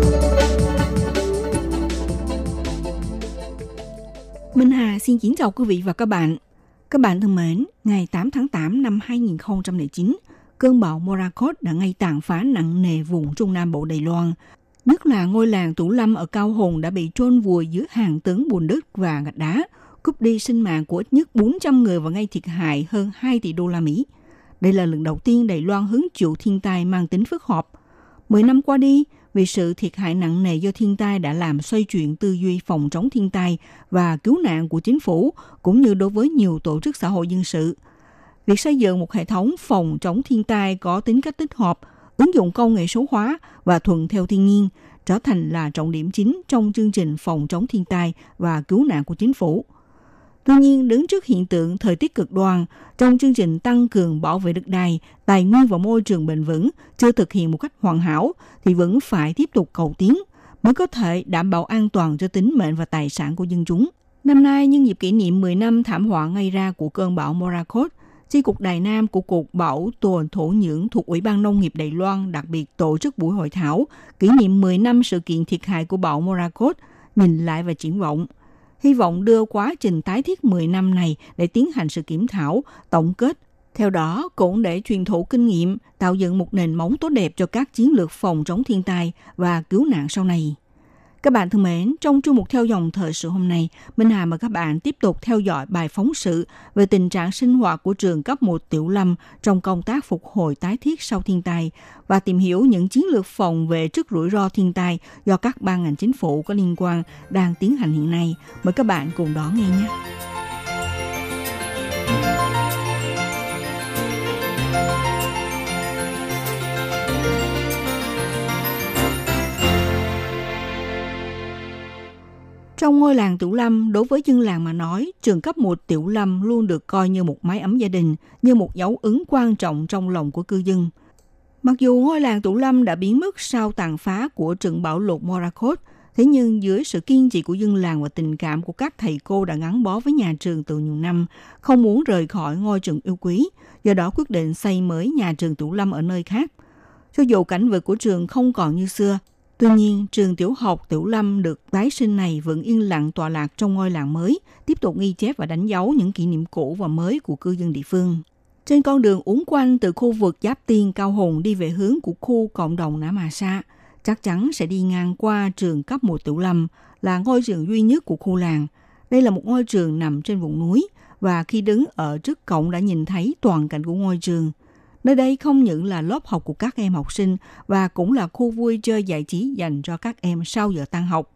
Minh Hà xin kính chào quý vị và các bạn. Các bạn thân mến, ngày 8 tháng 8 năm 2009, cơn bão Morakot đã gây tàn phá nặng nề vùng Trung Nam Bộ Đài Loan. Nhất là ngôi làng Tiểu Lâm ở Cao Hùng đã bị chôn vùi dưới hàng tấn bùn đất và gạch đá, cướp đi sinh mạng của ít nhất 400 người và gây thiệt hại hơn 2 tỷ đô la Mỹ. Đây là lần đầu tiên Đài Loan hứng chịu thiên tai mang tính phức hợp. 10 năm qua đi, vì sự thiệt hại nặng nề do thiên tai đã làm xoay chuyển tư duy phòng chống thiên tai và cứu nạn của chính phủ, cũng như đối với nhiều tổ chức xã hội dân sự. Việc xây dựng một hệ thống phòng chống thiên tai có tính cách tích hợp, ứng dụng công nghệ số hóa và thuận theo thiên nhiên trở thành là trọng điểm chính trong chương trình phòng chống thiên tai và cứu nạn của chính phủ. Tuy nhiên, đứng trước hiện tượng thời tiết cực đoan, trong chương trình tăng cường bảo vệ đất đai, tài nguyên và môi trường bền vững chưa thực hiện một cách hoàn hảo thì vẫn phải tiếp tục cầu tiến mới có thể đảm bảo an toàn cho tính mệnh và tài sản của dân chúng. Năm nay, nhân dịp kỷ niệm 10 năm thảm họa gây ra của cơn bão Morakot, Chi cục Đài Nam của Cục Bảo tồn Thổ nhưỡng thuộc Ủy ban Nông nghiệp Đài Loan đặc biệt tổ chức buổi hội thảo kỷ niệm 10 năm sự kiện thiệt hại của bão Morakot, nhìn lại và triển vọng. Hy vọng đưa quá trình tái thiết 10 năm này để tiến hành sự kiểm thảo, tổng kết. Theo đó, cũng để truyền thụ kinh nghiệm, tạo dựng một nền móng tốt đẹp cho các chiến lược phòng chống thiên tai và cứu nạn sau này. Các bạn thân mến, trong chương mục Theo dòng thời sự hôm nay, Minh Hà mời các bạn tiếp tục theo dõi bài phóng sự về tình trạng sinh hoạt của trường cấp 1 Tiểu Lâm trong công tác phục hồi tái thiết sau thiên tai và tìm hiểu những chiến lược phòng vệ trước rủi ro thiên tai do các ban ngành chính phủ có liên quan đang tiến hành hiện nay. Mời các bạn cùng đón nghe nhé. Trong ngôi làng Tiểu Lâm, đối với dân làng mà nói, trường cấp 1 Tiểu Lâm luôn được coi như một mái ấm gia đình, như một dấu ấn quan trọng trong lòng của cư dân. Mặc dù ngôi làng Tiểu Lâm đã biến mất sau tàn phá của trận bão lụt Morakot, thế nhưng dưới sự kiên trì của dân làng và tình cảm của các thầy cô đã gắn bó với nhà trường từ nhiều năm, không muốn rời khỏi ngôi trường yêu quý, do đó quyết định xây mới nhà trường Tiểu Lâm ở nơi khác. Cho dù cảnh vật của trường không còn như xưa, tuy nhiên, trường tiểu học Tiểu Lâm được tái sinh này vẫn yên lặng tọa lạc trong ngôi làng mới, tiếp tục ghi chép và đánh dấu những kỷ niệm cũ và mới của cư dân địa phương. Trên con đường uốn quanh từ khu vực Giáp Tiên Cao Hùng đi về hướng của khu cộng đồng Nam Hà Sa, chắc chắn sẽ đi ngang qua trường cấp 1 Tiểu Lâm, là ngôi trường duy nhất của khu làng. Đây là một ngôi trường nằm trên vùng núi, và khi đứng ở trước cổng đã nhìn thấy toàn cảnh của ngôi trường. Nơi đây không những là lớp học của các em học sinh và cũng là khu vui chơi giải trí dành cho các em sau giờ tan học.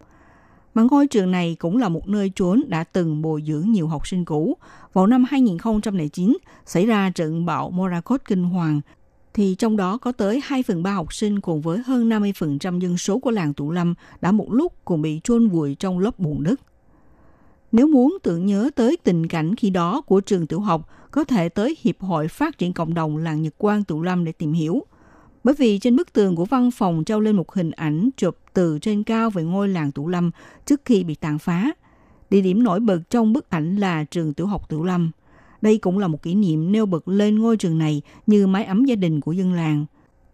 Mà ngôi trường này cũng là một nơi trốn đã từng bồi dưỡng nhiều học sinh cũ. Vào năm 2009, xảy ra trận bão Morakot kinh hoàng, thì trong đó có tới 2/3 học sinh cùng với hơn 50% dân số của làng Tiểu Lâm đã một lúc cùng bị chôn vùi trong lớp bùn đất. Nếu muốn tưởng nhớ tới tình cảnh khi đó của trường tiểu học, có thể tới Hiệp hội Phát triển Cộng đồng làng Nhật Quang Tiểu Lâm để tìm hiểu. Bởi vì trên bức tường của văn phòng treo lên một hình ảnh chụp từ trên cao về ngôi làng Tiểu Lâm trước khi bị tàn phá. Địa điểm nổi bật trong bức ảnh là trường tiểu học Tiểu Lâm. Đây cũng là một kỷ niệm nêu bật lên ngôi trường này như mái ấm gia đình của dân làng.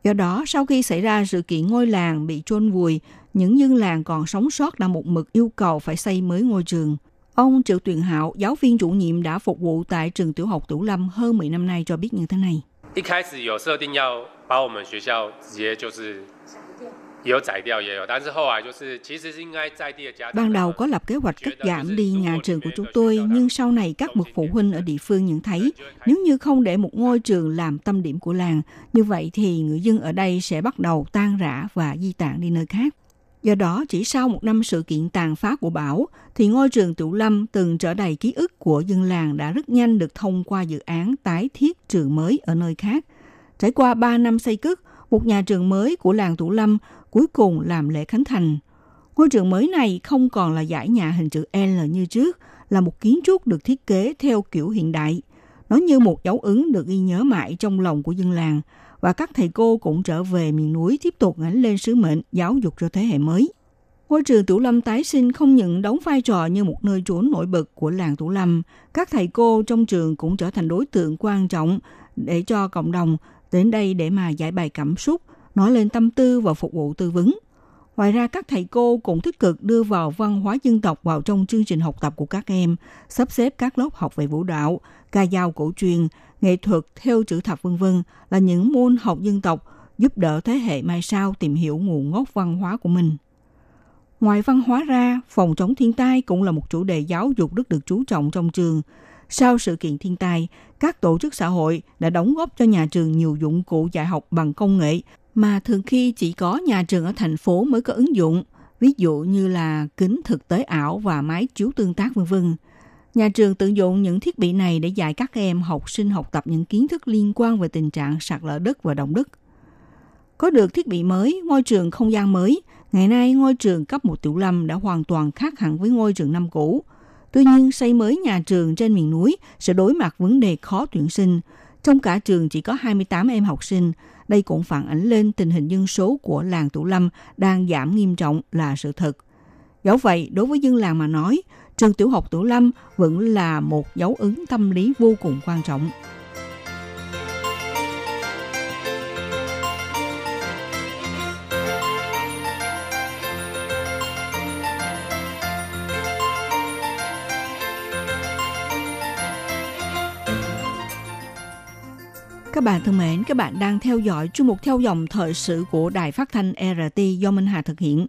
Do đó, sau khi xảy ra sự kiện ngôi làng bị chôn vùi, những dân làng còn sống sót đã một mực yêu cầu phải xây mới ngôi trường. Ông Triệu Tuyền Hạo, giáo viên chủ nhiệm đã phục vụ tại trường tiểu học Tiểu Lâm hơn 10 năm nay cho biết như thế này. Ban đầu có lập kế hoạch cắt giảm đi nhà trường của chúng tôi, nhưng sau này các bậc phụ huynh ở địa phương nhận thấy nếu như không để một ngôi trường làm tâm điểm của làng, như vậy thì người dân ở đây sẽ bắt đầu tan rã và di tản đi nơi khác. Do đó, chỉ sau một năm sự kiện tàn phá của bão, thì ngôi trường Tiểu Lâm từng trở đầy ký ức của dân làng đã rất nhanh được thông qua dự án tái thiết trường mới ở nơi khác. Trải qua 3 năm xây cất, một nhà trường mới của làng Tiểu Lâm cuối cùng làm lễ khánh thành. Ngôi trường mới này không còn là dãy nhà hình chữ L như trước, là một kiến trúc được thiết kế theo kiểu hiện đại. Nó như một dấu ấn được ghi nhớ mãi trong lòng của dân làng, và các thầy cô cũng trở về miền núi tiếp tục gánh lên sứ mệnh giáo dục cho thế hệ mới. Ngôi trường Tiểu Lâm tái sinh không những đóng vai trò như một nơi trốn nổi bật của làng Tiểu Lâm, các thầy cô trong trường cũng trở thành đối tượng quan trọng để cho cộng đồng đến đây để mà giải bày cảm xúc, nói lên tâm tư và phục vụ tư vấn. Ngoài ra, các thầy cô cũng tích cực đưa vào văn hóa dân tộc vào trong chương trình học tập của các em, sắp xếp các lớp học về vũ đạo, ca dao cổ truyền, nghệ thuật, theo chữ thập v.v. là những môn học dân tộc giúp đỡ thế hệ mai sau tìm hiểu nguồn gốc văn hóa của mình. Ngoài văn hóa ra, phòng chống thiên tai cũng là một chủ đề giáo dục rất được chú trọng trong trường. Sau sự kiện thiên tai, các tổ chức xã hội đã đóng góp cho nhà trường nhiều dụng cụ dạy học bằng công nghệ mà thường khi chỉ có nhà trường ở thành phố mới có ứng dụng, ví dụ như là kính thực tế ảo và máy chiếu tương tác v.v. Nhà trường tận dụng những thiết bị này để dạy các em học sinh học tập những kiến thức liên quan về tình trạng sạt lở đất và động đất. Có được thiết bị mới, ngôi trường không gian mới, ngày nay ngôi trường cấp 1 Tiểu Lâm đã hoàn toàn khác hẳn với ngôi trường năm cũ. Tuy nhiên, xây mới nhà trường trên miền núi sẽ đối mặt vấn đề khó tuyển sinh. Trong cả trường chỉ có 28 em học sinh. Đây cũng phản ánh lên tình hình dân số của làng Tiểu Lâm đang giảm nghiêm trọng là sự thật. Dẫu vậy, đối với dân làng mà nói, trường tiểu học Tiểu Lâm vẫn là một dấu ấn tâm lý vô cùng quan trọng. Các bạn thân mến, các bạn đang theo dõi chương mục Theo dòng thời sự của Đài Phát thanh RT do Minh Hà thực hiện.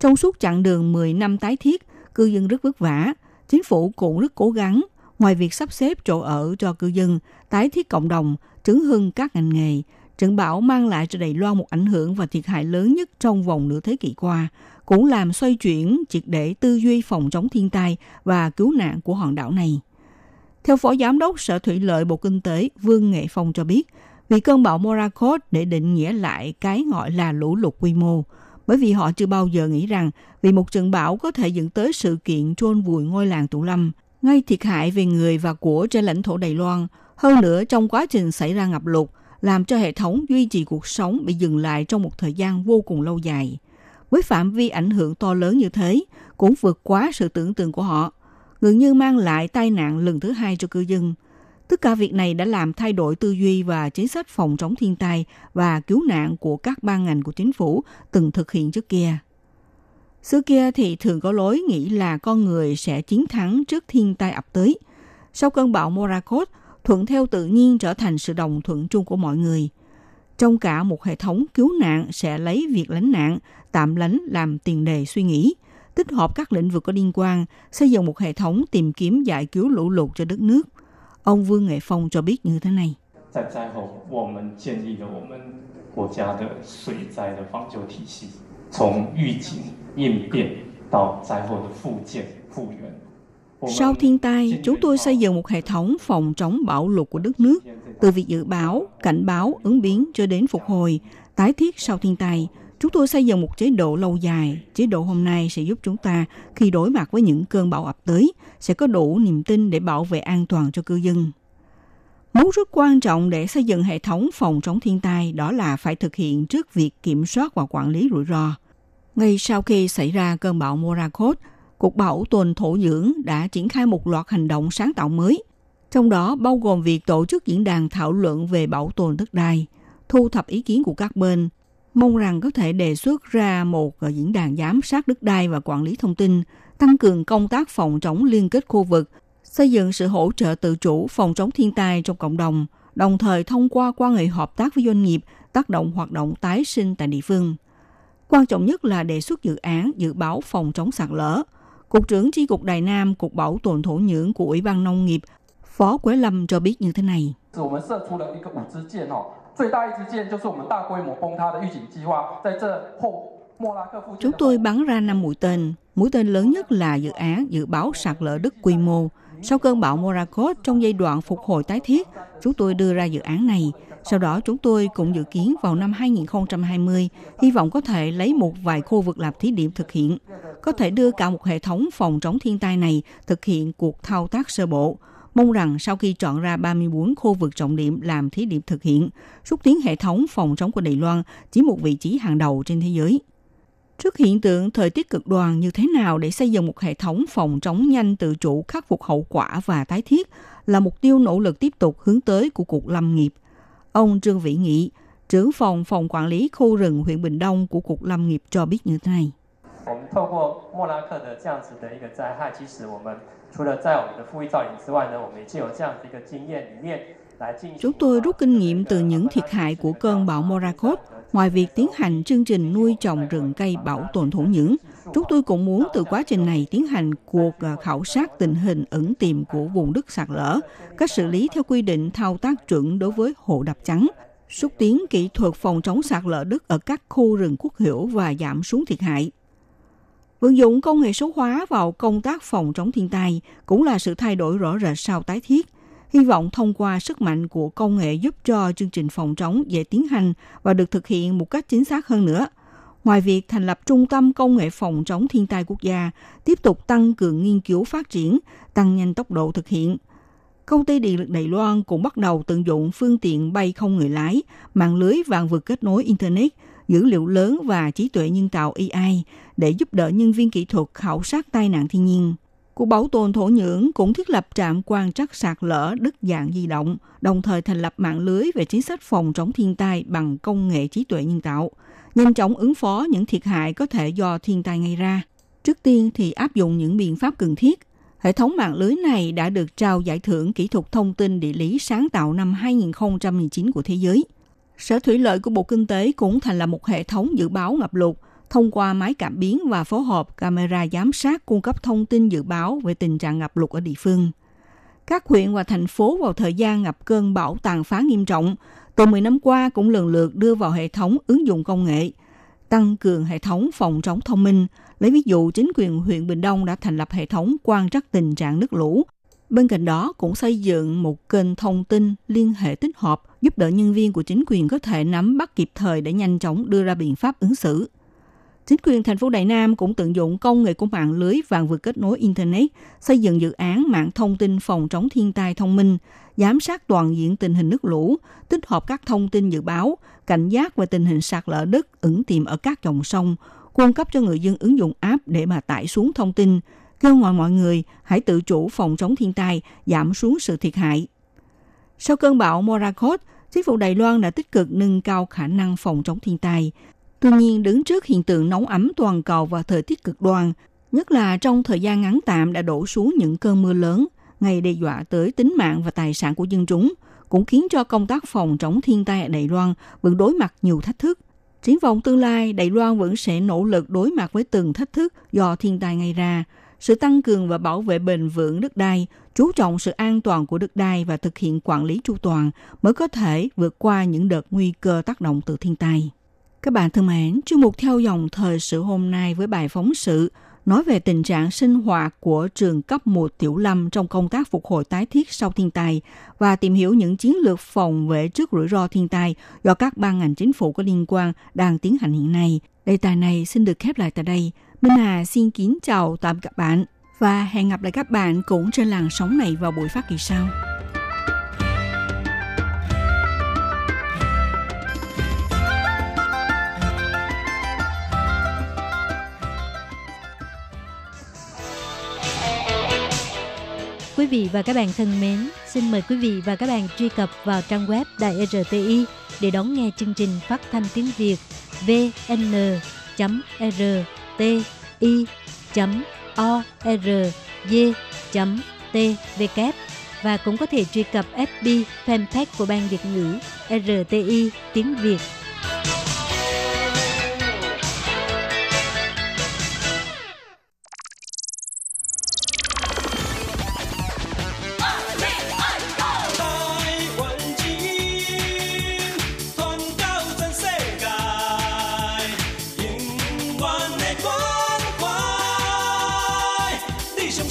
Trong suốt chặng đường 10 năm tái thiết, cư dân rất vất vả, chính phủ cũng rất cố gắng. Ngoài việc sắp xếp chỗ ở cho cư dân, tái thiết cộng đồng, trấn hưng các ngành nghề, trận bão mang lại cho Đài Loan một ảnh hưởng và thiệt hại lớn nhất trong vòng nửa thế kỷ qua, cũng làm xoay chuyển triệt để tư duy phòng chống thiên tai và cứu nạn của hòn đảo này. Theo Phó Giám đốc Sở Thủy lợi Bộ Kinh tế Vương Nghệ Phong cho biết, vì cơn bão Morakot để định nghĩa lại cái gọi là lũ lụt quy mô, bởi vì họ chưa bao giờ nghĩ rằng vì một trận bão có thể dẫn tới sự kiện chôn vùi ngôi làng Tiểu Lâm, gây thiệt hại về người và của trên lãnh thổ Đài Loan. Hơn nữa, trong quá trình xảy ra ngập lụt, làm cho hệ thống duy trì cuộc sống bị dừng lại trong một thời gian vô cùng lâu dài. Với phạm vi ảnh hưởng to lớn như thế, cũng vượt quá sự tưởng tượng của họ, gần như mang lại tai nạn lần thứ hai cho cư dân. Tất cả việc này đã làm thay đổi tư duy và chính sách phòng chống thiên tai và cứu nạn của các ban ngành của chính phủ từng thực hiện trước kia. Xưa kia thì thường có lối nghĩ là con người sẽ chiến thắng trước thiên tai ập tới. Sau cơn bão Morakot, thuận theo tự nhiên trở thành sự đồng thuận chung của mọi người. Trong cả một hệ thống cứu nạn sẽ lấy việc lánh nạn, tạm lánh làm tiền đề suy nghĩ, tích hợp các lĩnh vực có liên quan, xây dựng một hệ thống tìm kiếm giải cứu lũ lụt cho đất nước. Ông Vương Nghệ Phong cho biết như thế này. Sau thiên tai, chúng tôi xây dựng một hệ thống phòng chống bão lụt của đất nước, từ việc dự báo, cảnh báo, ứng biến cho đến phục hồi, tái thiết sau thiên tai. Chúng tôi xây dựng một chế độ lâu dài, chế độ hôm nay sẽ giúp chúng ta khi đối mặt với những cơn bão ập tới, sẽ có đủ niềm tin để bảo vệ an toàn cho cư dân. Mấu rất quan trọng để xây dựng hệ thống phòng chống thiên tai đó là phải thực hiện trước việc kiểm soát và quản lý rủi ro. Ngay sau khi xảy ra cơn bão Morakot, Cục Bảo tồn Thổ dưỡng đã triển khai một loạt hành động sáng tạo mới, trong đó bao gồm việc tổ chức diễn đàn thảo luận về bảo tồn đất đai, thu thập ý kiến của các bên, mong rằng có thể đề xuất ra một diễn đàn giám sát đất đai và quản lý thông tin, tăng cường công tác phòng chống liên kết khu vực, xây dựng sự hỗ trợ tự chủ phòng chống thiên tai trong cộng đồng, đồng thời thông qua quan hệ hợp tác với doanh nghiệp, tác động hoạt động tái sinh tại địa phương. Quan trọng nhất là đề xuất dự án dự báo phòng chống sạt lở. Cục trưởng Chi cục Đài Nam, Cục Bảo tồn Thổ nhưỡng của Ủy ban Nông nghiệp, Phó Quế Lâm cho biết như thế này. Chúng tôi bắn ra 5 mũi tên lớn nhất là dự án dự báo sạt lở đất quy mô. Sau cơn bão Morakot trong giai đoạn phục hồi tái thiết, chúng tôi đưa ra dự án này. Sau đó chúng tôi cũng dự kiến vào năm 2020, hy vọng có thể lấy một vài khu vực làm thí điểm thực hiện. Có thể đưa cả một hệ thống phòng chống thiên tai này thực hiện cuộc thao tác sơ bộ. Mong rằng sau khi chọn ra 34 khu vực trọng điểm làm thí điểm thực hiện, xúc tiến hệ thống phòng chống của Đài Loan chỉ một vị trí hàng đầu trên thế giới. Trước hiện tượng thời tiết cực đoan như thế nào để xây dựng một hệ thống phòng chống nhanh tự chủ khắc phục hậu quả và tái thiết là mục tiêu nỗ lực tiếp tục hướng tới của Cục Lâm nghiệp. Ông Trương Vĩ Nghị, trưởng phòng quản lý khu rừng huyện Bình Đông của Cục Lâm nghiệp cho biết như thế này. Chúng tôi rút kinh nghiệm từ những thiệt hại của cơn bão Morakot. Ngoài việc tiến hành chương trình nuôi trồng rừng cây bảo tồn thổ nhưỡng, chúng tôi cũng muốn từ quá trình này tiến hành cuộc khảo sát tình hình ẩn tiềm của vùng đất sạt lở, cách xử lý theo quy định thao tác chuẩn đối với hộ đập trắng, xúc tiến kỹ thuật phòng chống sạt lở đất ở các khu rừng quốc hữu và giảm xuống thiệt hại. Vận dụng công nghệ số hóa vào công tác phòng chống thiên tai cũng là sự thay đổi rõ rệt sau tái thiết. Hy vọng thông qua sức mạnh của công nghệ giúp cho chương trình phòng chống dễ tiến hành và được thực hiện một cách chính xác hơn nữa. Ngoài việc thành lập Trung tâm Công nghệ Phòng chống thiên tai quốc gia, tiếp tục tăng cường nghiên cứu phát triển, tăng nhanh tốc độ thực hiện. Công ty Điện lực Đài Loan cũng bắt đầu tận dụng phương tiện bay không người lái, mạng lưới vạn vật kết nối Internet, dữ liệu lớn và trí tuệ nhân tạo AI để giúp đỡ nhân viên kỹ thuật khảo sát tai nạn thiên nhiên. Cục Bảo tồn Thổ nhưỡng cũng thiết lập trạm quan trắc sạt lở đất dạng di động, đồng thời thành lập mạng lưới về chính sách phòng chống thiên tai bằng công nghệ trí tuệ nhân tạo, nhanh chóng ứng phó những thiệt hại có thể do thiên tai gây ra. Trước tiên thì áp dụng những biện pháp cần thiết. Hệ thống mạng lưới này đã được trao giải thưởng Kỹ thuật Thông tin Địa lý sáng tạo năm 2019 của thế giới. Sở Thủy lợi của Bộ Kinh tế cũng thành lập một hệ thống dự báo ngập lụt, thông qua máy cảm biến và phối hợp camera giám sát cung cấp thông tin dự báo về tình trạng ngập lụt ở địa phương. Các huyện và thành phố vào thời gian ngập cơn bão tàn phá nghiêm trọng, từ 10 năm qua cũng lần lượt đưa vào hệ thống ứng dụng công nghệ, tăng cường hệ thống phòng chống thông minh. Lấy ví dụ, chính quyền huyện Bình Đông đã thành lập hệ thống quan trắc tình trạng nước lũ. Bên cạnh đó cũng xây dựng một kênh thông tin liên hệ tích hợp giúp đỡ nhân viên của chính quyền có thể nắm bắt kịp thời để nhanh chóng đưa ra biện pháp ứng xử. Chính quyền thành phố Đài Nam cũng tận dụng công nghệ của mạng lưới vạn vật kết nối Internet, xây dựng dự án mạng thông tin phòng chống thiên tai thông minh, giám sát toàn diện tình hình nước lũ, tích hợp các thông tin dự báo, cảnh giác về tình hình sạt lở đất ẩn tiềm ở các dòng sông, cung cấp cho người dân ứng dụng app để mà tải xuống thông tin, kêu gọi mọi người hãy tự chủ phòng chống thiên tai, giảm xuống sự thiệt hại. Sau cơn bão Morakot, chính phủ Đài Loan đã tích cực nâng cao khả năng phòng chống thiên tai. Tuy nhiên, đứng trước hiện tượng nóng ẩm toàn cầu và thời tiết cực đoan, nhất là trong thời gian ngắn tạm đã đổ xuống những cơn mưa lớn, ngày đe dọa tới tính mạng và tài sản của dân chúng, cũng khiến cho công tác phòng chống thiên tai ở Đài Loan vẫn đối mặt nhiều thách thức. Triển vọng tương lai, Đài Loan vẫn sẽ nỗ lực đối mặt với từng thách thức do thiên tai gây ra. Sự tăng cường và bảo vệ bền vững đất đai, chú trọng sự an toàn của đất đai và thực hiện quản lý chu toàn mới có thể vượt qua những đợt nguy cơ tác động từ thiên tai. Các bạn thân mến, chuyên mục theo dòng thời sự hôm nay với bài phóng sự nói về tình trạng sinh hoạt của trường cấp 1 Tiểu Lâm trong công tác phục hồi tái thiết sau thiên tai và tìm hiểu những chiến lược phòng vệ trước rủi ro thiên tai do các ban ngành chính phủ có liên quan đang tiến hành hiện nay. Đề tài này xin được khép lại tại đây. Minh Hà xin kính chào tạm các bạn và hẹn gặp lại các bạn cũng trên làn sóng này vào buổi phát kỳ sau. Quý vị và các bạn thân mến, xin mời quý vị và các bạn truy cập vào trang web Đài RTI để đón nghe chương trình phát thanh tiếng Việt vn.rti.org.tvk và cũng có thể truy cập FB fanpage của Ban Việt ngữ RTI tiếng Việt.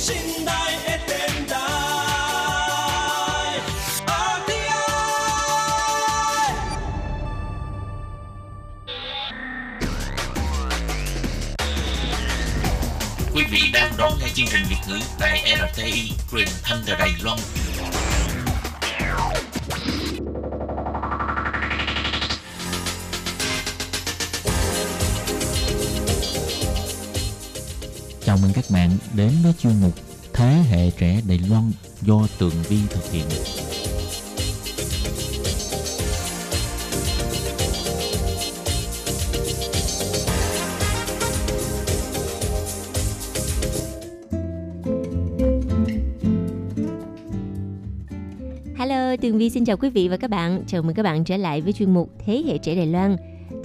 Quý vị đang đón nghe chương trình Việt ngữ tại RTI, truyền thanh từ Đài Loan. Chào mừng các bạn đến với chuyên mục Thế hệ trẻ Đài Loan do Tường Vi thực hiện. Tường Vi xin chào quý vị và các bạn. Chào mừng các bạn trở lại với chuyên mục Thế hệ trẻ Đài Loan.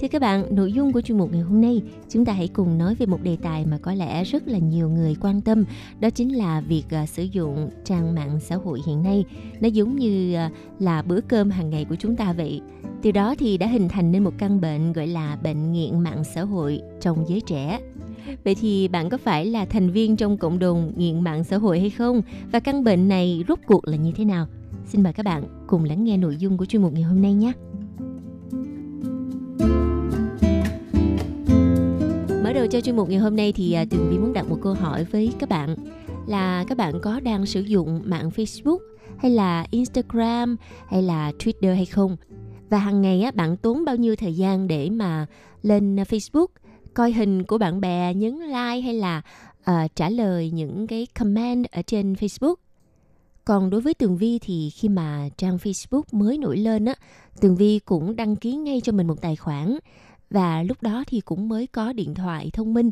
Thưa các bạn, nội dung của chuyên mục ngày hôm nay, chúng ta hãy cùng nói về một đề tài mà có lẽ rất là nhiều người quan tâm. Đó chính là việc sử dụng trang mạng xã hội hiện nay. Nó giống như là bữa cơm hàng ngày của chúng ta vậy. Từ đó thì đã hình thành nên một căn bệnh gọi là bệnh nghiện mạng xã hội trong giới trẻ. Vậy thì bạn có phải là thành viên trong cộng đồng nghiện mạng xã hội hay không? Và căn bệnh này rốt cuộc là như thế nào? Xin mời các bạn cùng lắng nghe nội dung của chuyên mục ngày hôm nay nhé. Mở đầu cho chuyên mục ngày hôm nay thì Tường Vi muốn đặt một câu hỏi với các bạn là các bạn có đang sử dụng mạng Facebook hay là Instagram hay là Twitter hay không? Và hàng ngày á, bạn tốn bao nhiêu thời gian để mà lên Facebook coi hình của bạn bè, nhấn like hay là trả lời những cái comment ở trên Facebook? Còn đối với Tường Vi thì khi mà trang Facebook mới nổi lên á, Tường Vi cũng đăng ký ngay cho mình một tài khoản. Và lúc đó thì cũng mới có điện thoại thông minh.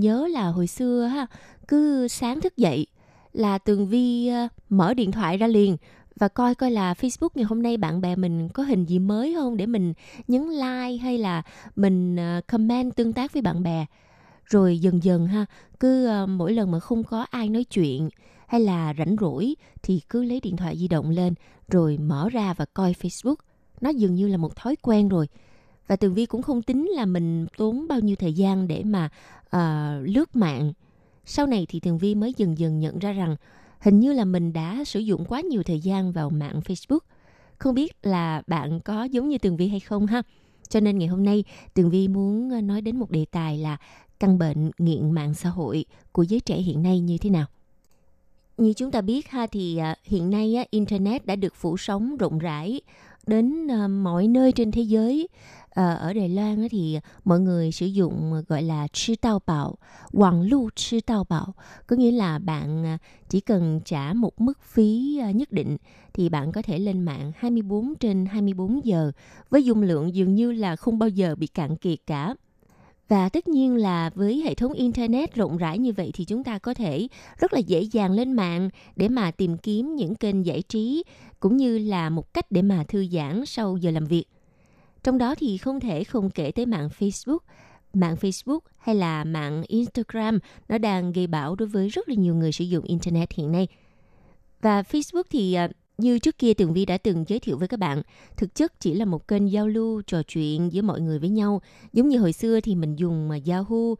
Nhớ là hồi xưa ha, cứ sáng thức dậy là Tường Vi mở điện thoại ra liền và coi là Facebook ngày hôm nay bạn bè mình có hình gì mới không để mình nhấn like hay là mình comment tương tác với bạn bè. Rồi dần dần ha, cứ mỗi lần mà không có ai nói chuyện hay là rảnh rỗi thì cứ lấy điện thoại di động lên rồi mở ra và coi Facebook. Nó dường như là một thói quen rồi. Và Tường Vi cũng không tính là mình tốn bao nhiêu thời gian để mà lướt mạng. Sau này thì Tường Vi mới dần dần nhận ra rằng hình như là mình đã sử dụng quá nhiều thời gian vào mạng Facebook. Không biết là bạn có giống như Tường Vi hay không ha. Cho nên ngày hôm nay Tường Vi muốn nói đến một đề tài là căn bệnh nghiện mạng xã hội của giới trẻ hiện nay như thế nào. Như chúng ta biết ha, thì hiện nay Internet đã được phủ sóng rộng rãi đến mọi nơi trên thế giới. Ở Đài Loan thì mọi người sử dụng gọi là chi tao bảo, hoàng lưu chi tao bảo. Có nghĩa là bạn chỉ cần trả một mức phí nhất định thì bạn có thể lên mạng 24/24 giờ với dung lượng dường như là không bao giờ bị cạn kiệt cả. Và tất nhiên là với hệ thống Internet rộng rãi như vậy thì chúng ta có thể rất là dễ dàng lên mạng để mà tìm kiếm những kênh giải trí cũng như là một cách để mà thư giãn sau giờ làm việc. Trong đó thì không thể không kể tới mạng Facebook. Mạng Facebook hay là mạng Instagram nó đang gây bão đối với rất là nhiều người sử dụng Internet hiện nay. Và Facebook thì như trước kia Tường Vi đã từng giới thiệu với các bạn, thực chất chỉ là một kênh giao lưu, trò chuyện giữa mọi người với nhau. Giống như hồi xưa thì mình dùng Yahoo,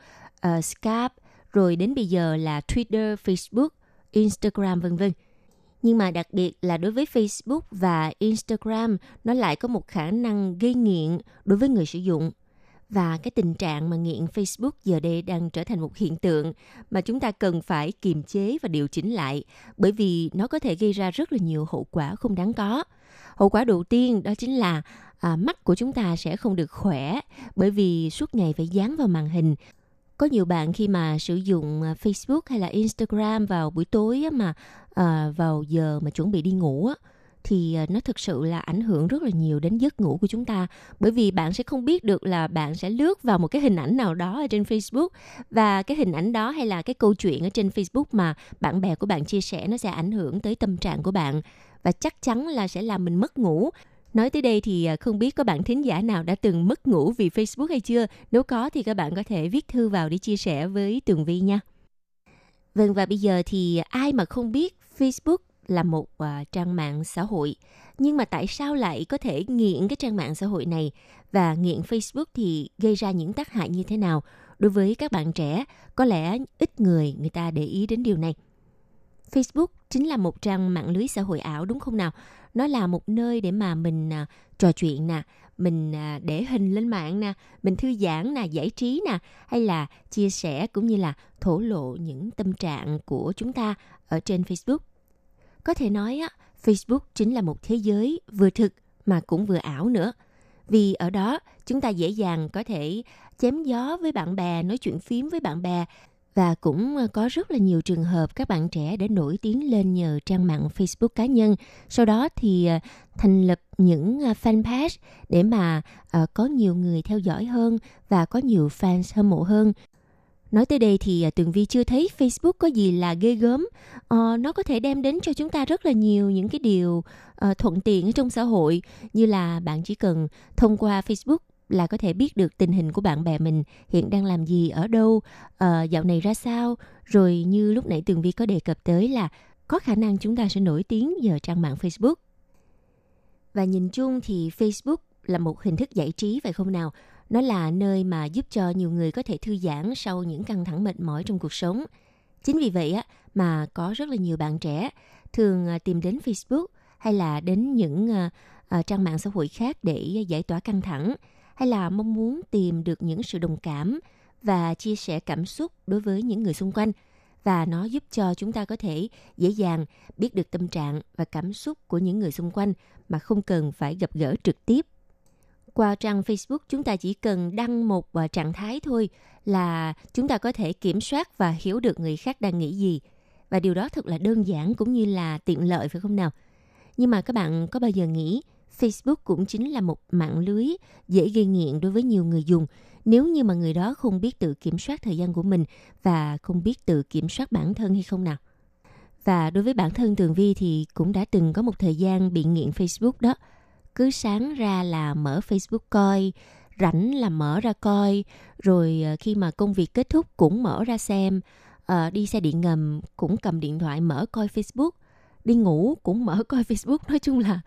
Skype, rồi đến bây giờ là Twitter, Facebook, Instagram v.v. Nhưng mà đặc biệt là đối với Facebook và Instagram, nó lại có một khả năng gây nghiện đối với người sử dụng. Và cái tình trạng mà nghiện Facebook giờ đây đang trở thành một hiện tượng mà chúng ta cần phải kiềm chế và điều chỉnh lại, bởi vì nó có thể gây ra rất là nhiều hậu quả không đáng có. Hậu quả đầu tiên đó chính là mắt của chúng ta sẽ không được khỏe, bởi vì suốt ngày phải dán vào màn hình. Có nhiều bạn khi mà sử dụng Facebook hay là Instagram vào buổi tối mà vào giờ mà chuẩn bị đi ngủ thì nó thực sự là ảnh hưởng rất là nhiều đến giấc ngủ của chúng ta, bởi vì bạn sẽ không biết được là bạn sẽ lướt vào một cái hình ảnh nào đó ở trên Facebook, và cái hình ảnh đó hay là cái câu chuyện ở trên Facebook mà bạn bè của bạn chia sẻ nó sẽ ảnh hưởng tới tâm trạng của bạn và chắc chắn là sẽ làm mình mất ngủ. Nói tới đây thì không biết có bạn thính giả nào đã từng mất ngủ vì Facebook hay chưa? Nếu có thì các bạn có thể viết thư vào để chia sẻ với Tường Vi nha. Vâng, và bây giờ thì ai mà không biết Facebook là một trang mạng xã hội. Nhưng mà tại sao lại có thể nghiện cái trang mạng xã hội này? Và nghiện Facebook thì gây ra những tác hại như thế nào? Đối với các bạn trẻ, có lẽ ít người ta để ý đến điều này. Facebook chính là một trang mạng lưới xã hội ảo đúng không nào? Nó là một nơi để mà mình trò chuyện nè, mình để hình lên mạng nè, mình thư giãn nè, giải trí nè, hay là chia sẻ cũng như là thổ lộ những tâm trạng của chúng ta ở trên Facebook. Có thể nói Facebook chính là một thế giới vừa thực mà cũng vừa ảo nữa. Vì ở đó chúng ta dễ dàng có thể chém gió với bạn bè, nói chuyện phím với bạn bè. Và cũng có rất là nhiều trường hợp các bạn trẻ đã nổi tiếng lên nhờ trang mạng Facebook cá nhân. Sau đó thì thành lập những fanpage để mà có nhiều người theo dõi hơn và có nhiều fans hâm mộ hơn. Nói tới đây thì Tường Vi chưa thấy Facebook có gì là ghê gớm. Nó có thể đem đến cho chúng ta rất là nhiều những cái điều thuận tiện trong xã hội. Như là bạn chỉ cần thông qua Facebook là có thể biết được tình hình của bạn bè mình hiện đang làm gì, ở đâu, dạo này ra sao. Rồi như lúc nãy Tường Vi có đề cập tới là có khả năng chúng ta sẽ nổi tiếng nhờ trang mạng Facebook. Và nhìn chung thì Facebook là một hình thức giải trí phải không nào? Nó là nơi mà giúp cho nhiều người có thể thư giãn sau những căng thẳng mệt mỏi trong cuộc sống. Chính vì vậy mà có rất là nhiều bạn trẻ thường tìm đến Facebook hay là đến những trang mạng xã hội khác để giải tỏa căng thẳng, hay là mong muốn tìm được những sự đồng cảm và chia sẻ cảm xúc đối với những người xung quanh. Và nó giúp cho chúng ta có thể dễ dàng biết được tâm trạng và cảm xúc của những người xung quanh mà không cần phải gặp gỡ trực tiếp. Qua trang Facebook, chúng ta chỉ cần đăng một trạng thái thôi là chúng ta có thể kiểm soát và hiểu được người khác đang nghĩ gì. Và điều đó thật là đơn giản cũng như là tiện lợi phải không nào? Nhưng mà các bạn có bao giờ nghĩ Facebook cũng chính là một mạng lưới dễ gây nghiện đối với nhiều người dùng nếu như mà người đó không biết tự kiểm soát thời gian của mình và không biết tự kiểm soát bản thân hay không nào? Và đối với bản thân Tường Vi thì cũng đã từng có một thời gian bị nghiện Facebook đó. Cứ sáng ra là mở Facebook coi, rảnh là mở ra coi, rồi khi mà công việc kết thúc cũng mở ra xem, đi xe điện ngầm cũng cầm điện thoại mở coi Facebook, đi ngủ cũng mở coi Facebook. Nói chung là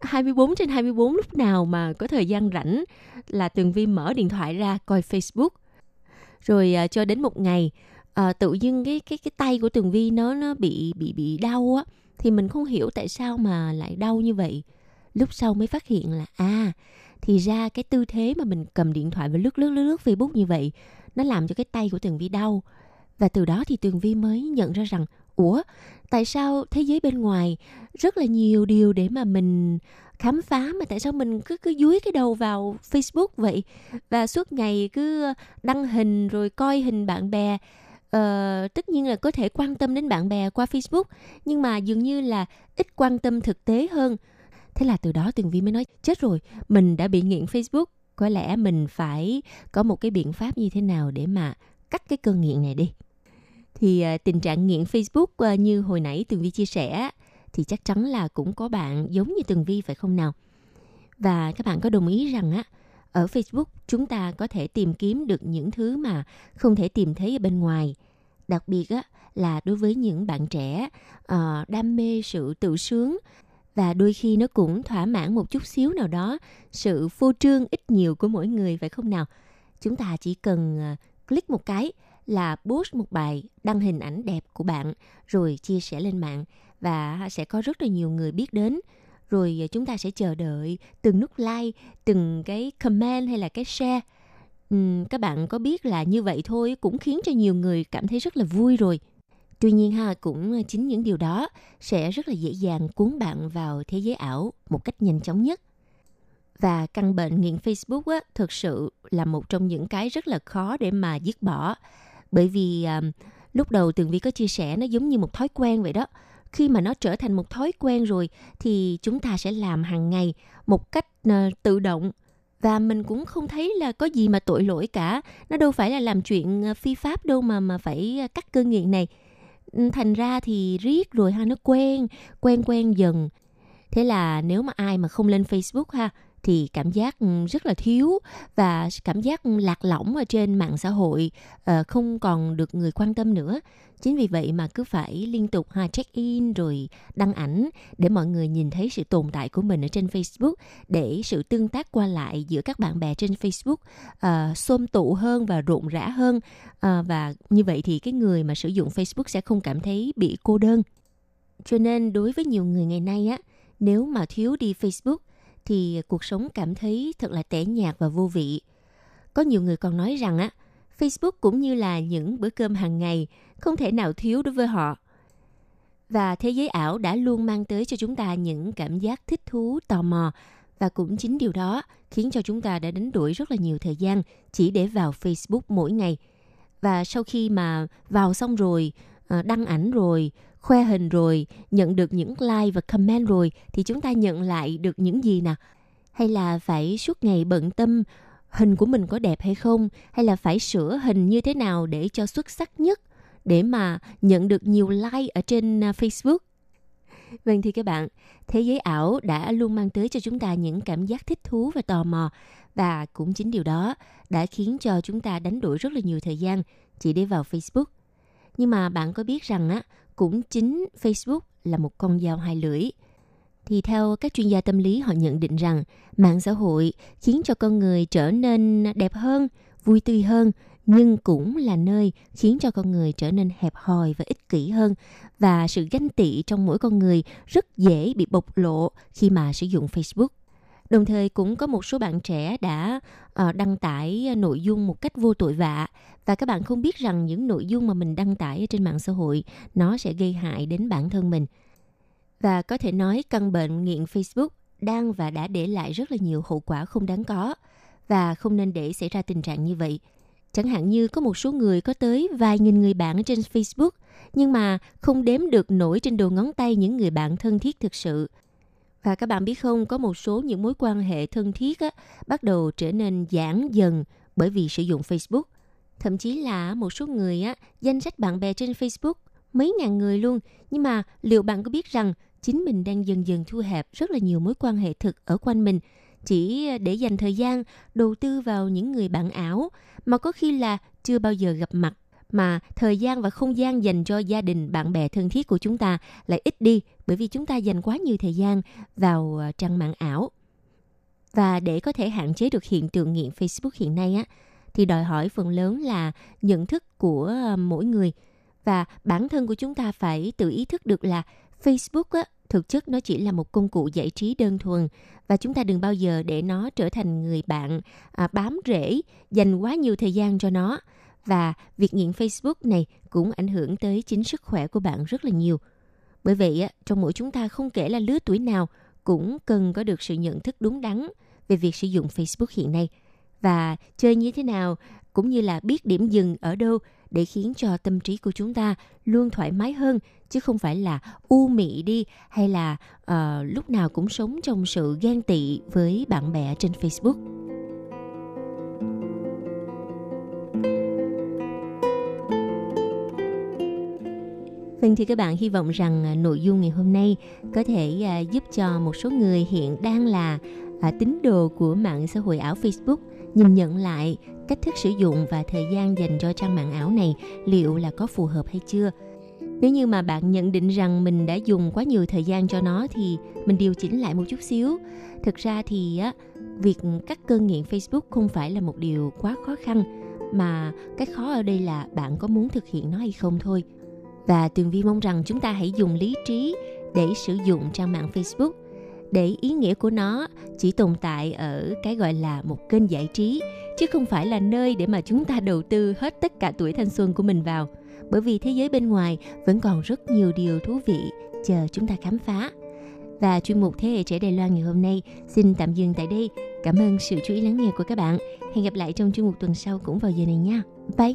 24/24, lúc nào mà có thời gian rảnh là Tường Vi mở điện thoại ra coi Facebook. Rồi cho đến một ngày tự dưng cái tay của Tường Vi nó bị đau á, thì mình không hiểu tại sao mà lại đau như vậy. Lúc sau mới phát hiện là thì ra cái tư thế mà mình cầm điện thoại và lướt Facebook như vậy nó làm cho cái tay của Tường Vi đau. Và từ đó thì Tường Vi mới nhận ra rằng ủa, tại sao thế giới bên ngoài rất là nhiều điều để mà mình khám phá mà tại sao mình cứ dúi cái đầu vào Facebook vậy? Và suốt ngày cứ đăng hình rồi coi hình bạn bè. Tất nhiên là có thể quan tâm đến bạn bè qua Facebook, nhưng mà dường như là ít quan tâm thực tế hơn. Thế là từ đó Tường Vi mới nói chết rồi, mình đã bị nghiện Facebook, có lẽ mình phải có một cái biện pháp như thế nào để mà cắt cái cơn nghiện này đi. Thì tình trạng nghiện Facebook như hồi nãy Tường Vi chia sẻ thì chắc chắn là cũng có bạn giống như Tường Vi phải không nào? Và các bạn có đồng ý rằng ở Facebook chúng ta có thể tìm kiếm được những thứ mà không thể tìm thấy ở bên ngoài. Đặc biệt là đối với những bạn trẻ đam mê sự tự sướng, và đôi khi nó cũng thỏa mãn một chút xíu nào đó sự phô trương ít nhiều của mỗi người phải không nào? Chúng ta chỉ cần click một cái là post một bài, đăng hình ảnh đẹp của bạn rồi chia sẻ lên mạng, và sẽ có rất là nhiều người biết đến. Rồi chúng ta sẽ chờ đợi từng nút like, từng cái comment hay là cái share. Các bạn có biết là như vậy thôi cũng khiến cho nhiều người cảm thấy rất là vui rồi. Tuy nhiên cũng chính những điều đó sẽ rất là dễ dàng cuốn bạn vào thế giới ảo một cách nhanh chóng nhất. Và căn bệnh nghiện Facebook thực sự là một trong những cái rất là khó để mà dứt bỏ. Bởi vì lúc đầu Tường Vi có chia sẻ nó giống như một thói quen vậy đó. Khi mà nó trở thành một thói quen rồi thì chúng ta sẽ làm hàng ngày một cách tự động. Và mình cũng không thấy là có gì mà tội lỗi cả. Nó đâu phải là làm chuyện phi pháp đâu mà phải cắt cơn nghiện này. Thành ra thì riết rồi nó quen dần. Thế là nếu mà ai mà không lên Facebook thì cảm giác rất là thiếu và cảm giác lạc lõng ở trên mạng xã hội, không còn được người quan tâm nữa. Chính vì vậy mà cứ phải liên tục check in rồi đăng ảnh để mọi người nhìn thấy sự tồn tại của mình ở trên Facebook, để sự tương tác qua lại giữa các bạn bè trên Facebook xôm tụ hơn và rộn rã hơn, và như vậy thì cái người mà sử dụng Facebook sẽ không cảm thấy bị cô đơn. Cho nên đối với nhiều người ngày nay á, nếu mà thiếu đi Facebook thì cuộc sống cảm thấy thật là tẻ nhạt và vô vị. Có nhiều người còn nói rằng á, Facebook cũng như là những bữa cơm hàng ngày không thể nào thiếu đối với họ. Và thế giới ảo đã luôn mang tới cho chúng ta những cảm giác thích thú, tò mò, và cũng chính điều đó khiến cho chúng ta đã đánh đổi rất là nhiều thời gian chỉ để vào Facebook mỗi ngày. Và sau khi mà vào xong rồi, đăng ảnh rồi, khoe hình rồi, nhận được những like và comment rồi, thì chúng ta nhận lại được những gì nào? Hay là phải suốt ngày bận tâm hình của mình có đẹp hay không? Hay là phải sửa hình như thế nào để cho xuất sắc nhất, để mà nhận được nhiều like ở trên Facebook? Vâng, thì các bạn, thế giới ảo đã luôn mang tới cho chúng ta những cảm giác thích thú và tò mò. Và cũng chính điều đó đã khiến cho chúng ta đánh đổi rất là nhiều thời gian chỉ để vào Facebook. Nhưng mà bạn có biết rằng á, cũng chính Facebook là một con dao hai lưỡi. Thì theo các chuyên gia tâm lý, họ nhận định rằng mạng xã hội khiến cho con người trở nên đẹp hơn, vui tươi hơn, nhưng cũng là nơi khiến cho con người trở nên hẹp hòi và ích kỷ hơn. Và sự ganh tị trong mỗi con người rất dễ bị bộc lộ khi mà sử dụng Facebook. Đồng thời cũng có một số bạn trẻ đã đăng tải nội dung một cách vô tội vạ. Và các bạn không biết rằng những nội dung mà mình đăng tải trên mạng xã hội nó sẽ gây hại đến bản thân mình. Và có thể nói căn bệnh nghiện Facebook đang và đã để lại rất là nhiều hậu quả không đáng có. Và không nên để xảy ra tình trạng như vậy. Chẳng hạn như có một số người có tới vài nghìn người bạn trên Facebook, nhưng mà không đếm được nổi trên đầu ngón tay những người bạn thân thiết thực sự. Và các bạn biết không, có một số những mối quan hệ thân thiết á, bắt đầu trở nên giãn dần bởi vì sử dụng Facebook. Thậm chí là một số người á, danh sách bạn bè trên Facebook mấy ngàn người luôn. Nhưng mà liệu bạn có biết rằng chính mình đang dần dần thu hẹp rất là nhiều mối quan hệ thực ở quanh mình, chỉ để dành thời gian đầu tư vào những người bạn ảo mà có khi là chưa bao giờ gặp mặt, mà thời gian và không gian dành cho gia đình, bạn bè thân thiết của chúng ta lại ít đi bởi vì chúng ta dành quá nhiều thời gian vào trang mạng ảo. Và để có thể hạn chế được hiện tượng nghiện Facebook hiện nay á, thì đòi hỏi phần lớn là nhận thức của mỗi người. Và bản thân của chúng ta phải tự ý thức được là Facebook á, thực chất nó chỉ là một công cụ giải trí đơn thuần, và chúng ta đừng bao giờ để nó trở thành người bạn bám rễ, dành quá nhiều thời gian cho nó. Và việc nghiện Facebook này cũng ảnh hưởng tới chính sức khỏe của bạn rất là nhiều. Bởi vậy, trong mỗi chúng ta không kể là lứa tuổi nào cũng cần có được sự nhận thức đúng đắn về việc sử dụng Facebook hiện nay. Và chơi như thế nào cũng như là biết điểm dừng ở đâu để khiến cho tâm trí của chúng ta luôn thoải mái hơn, chứ không phải là u mị đi hay là lúc nào cũng sống trong sự ghen tị với bạn bè trên Facebook. Vâng, thì các bạn, hy vọng rằng nội dung ngày hôm nay có thể giúp cho một số người hiện đang là tín đồ của mạng xã hội ảo Facebook nhìn nhận lại cách thức sử dụng và thời gian dành cho trang mạng ảo này liệu là có phù hợp hay chưa. Nếu như mà bạn nhận định rằng mình đã dùng quá nhiều thời gian cho nó thì mình điều chỉnh lại một chút xíu. Thực ra thì việc cắt cơn nghiện Facebook không phải là một điều quá khó khăn, mà cái khó ở đây là bạn có muốn thực hiện nó hay không thôi. Và Tường Vi mong rằng chúng ta hãy dùng lý trí để sử dụng trang mạng Facebook, để ý nghĩa của nó chỉ tồn tại ở cái gọi là một kênh giải trí, chứ không phải là nơi để mà chúng ta đầu tư hết tất cả tuổi thanh xuân của mình vào. Bởi vì thế giới bên ngoài vẫn còn rất nhiều điều thú vị chờ chúng ta khám phá. Và chuyên mục Thế hệ trẻ Đài Loan ngày hôm nay xin tạm dừng tại đây. Cảm ơn sự chú ý lắng nghe của các bạn. Hẹn gặp lại trong chuyên mục tuần sau cũng vào giờ này nha. Bye!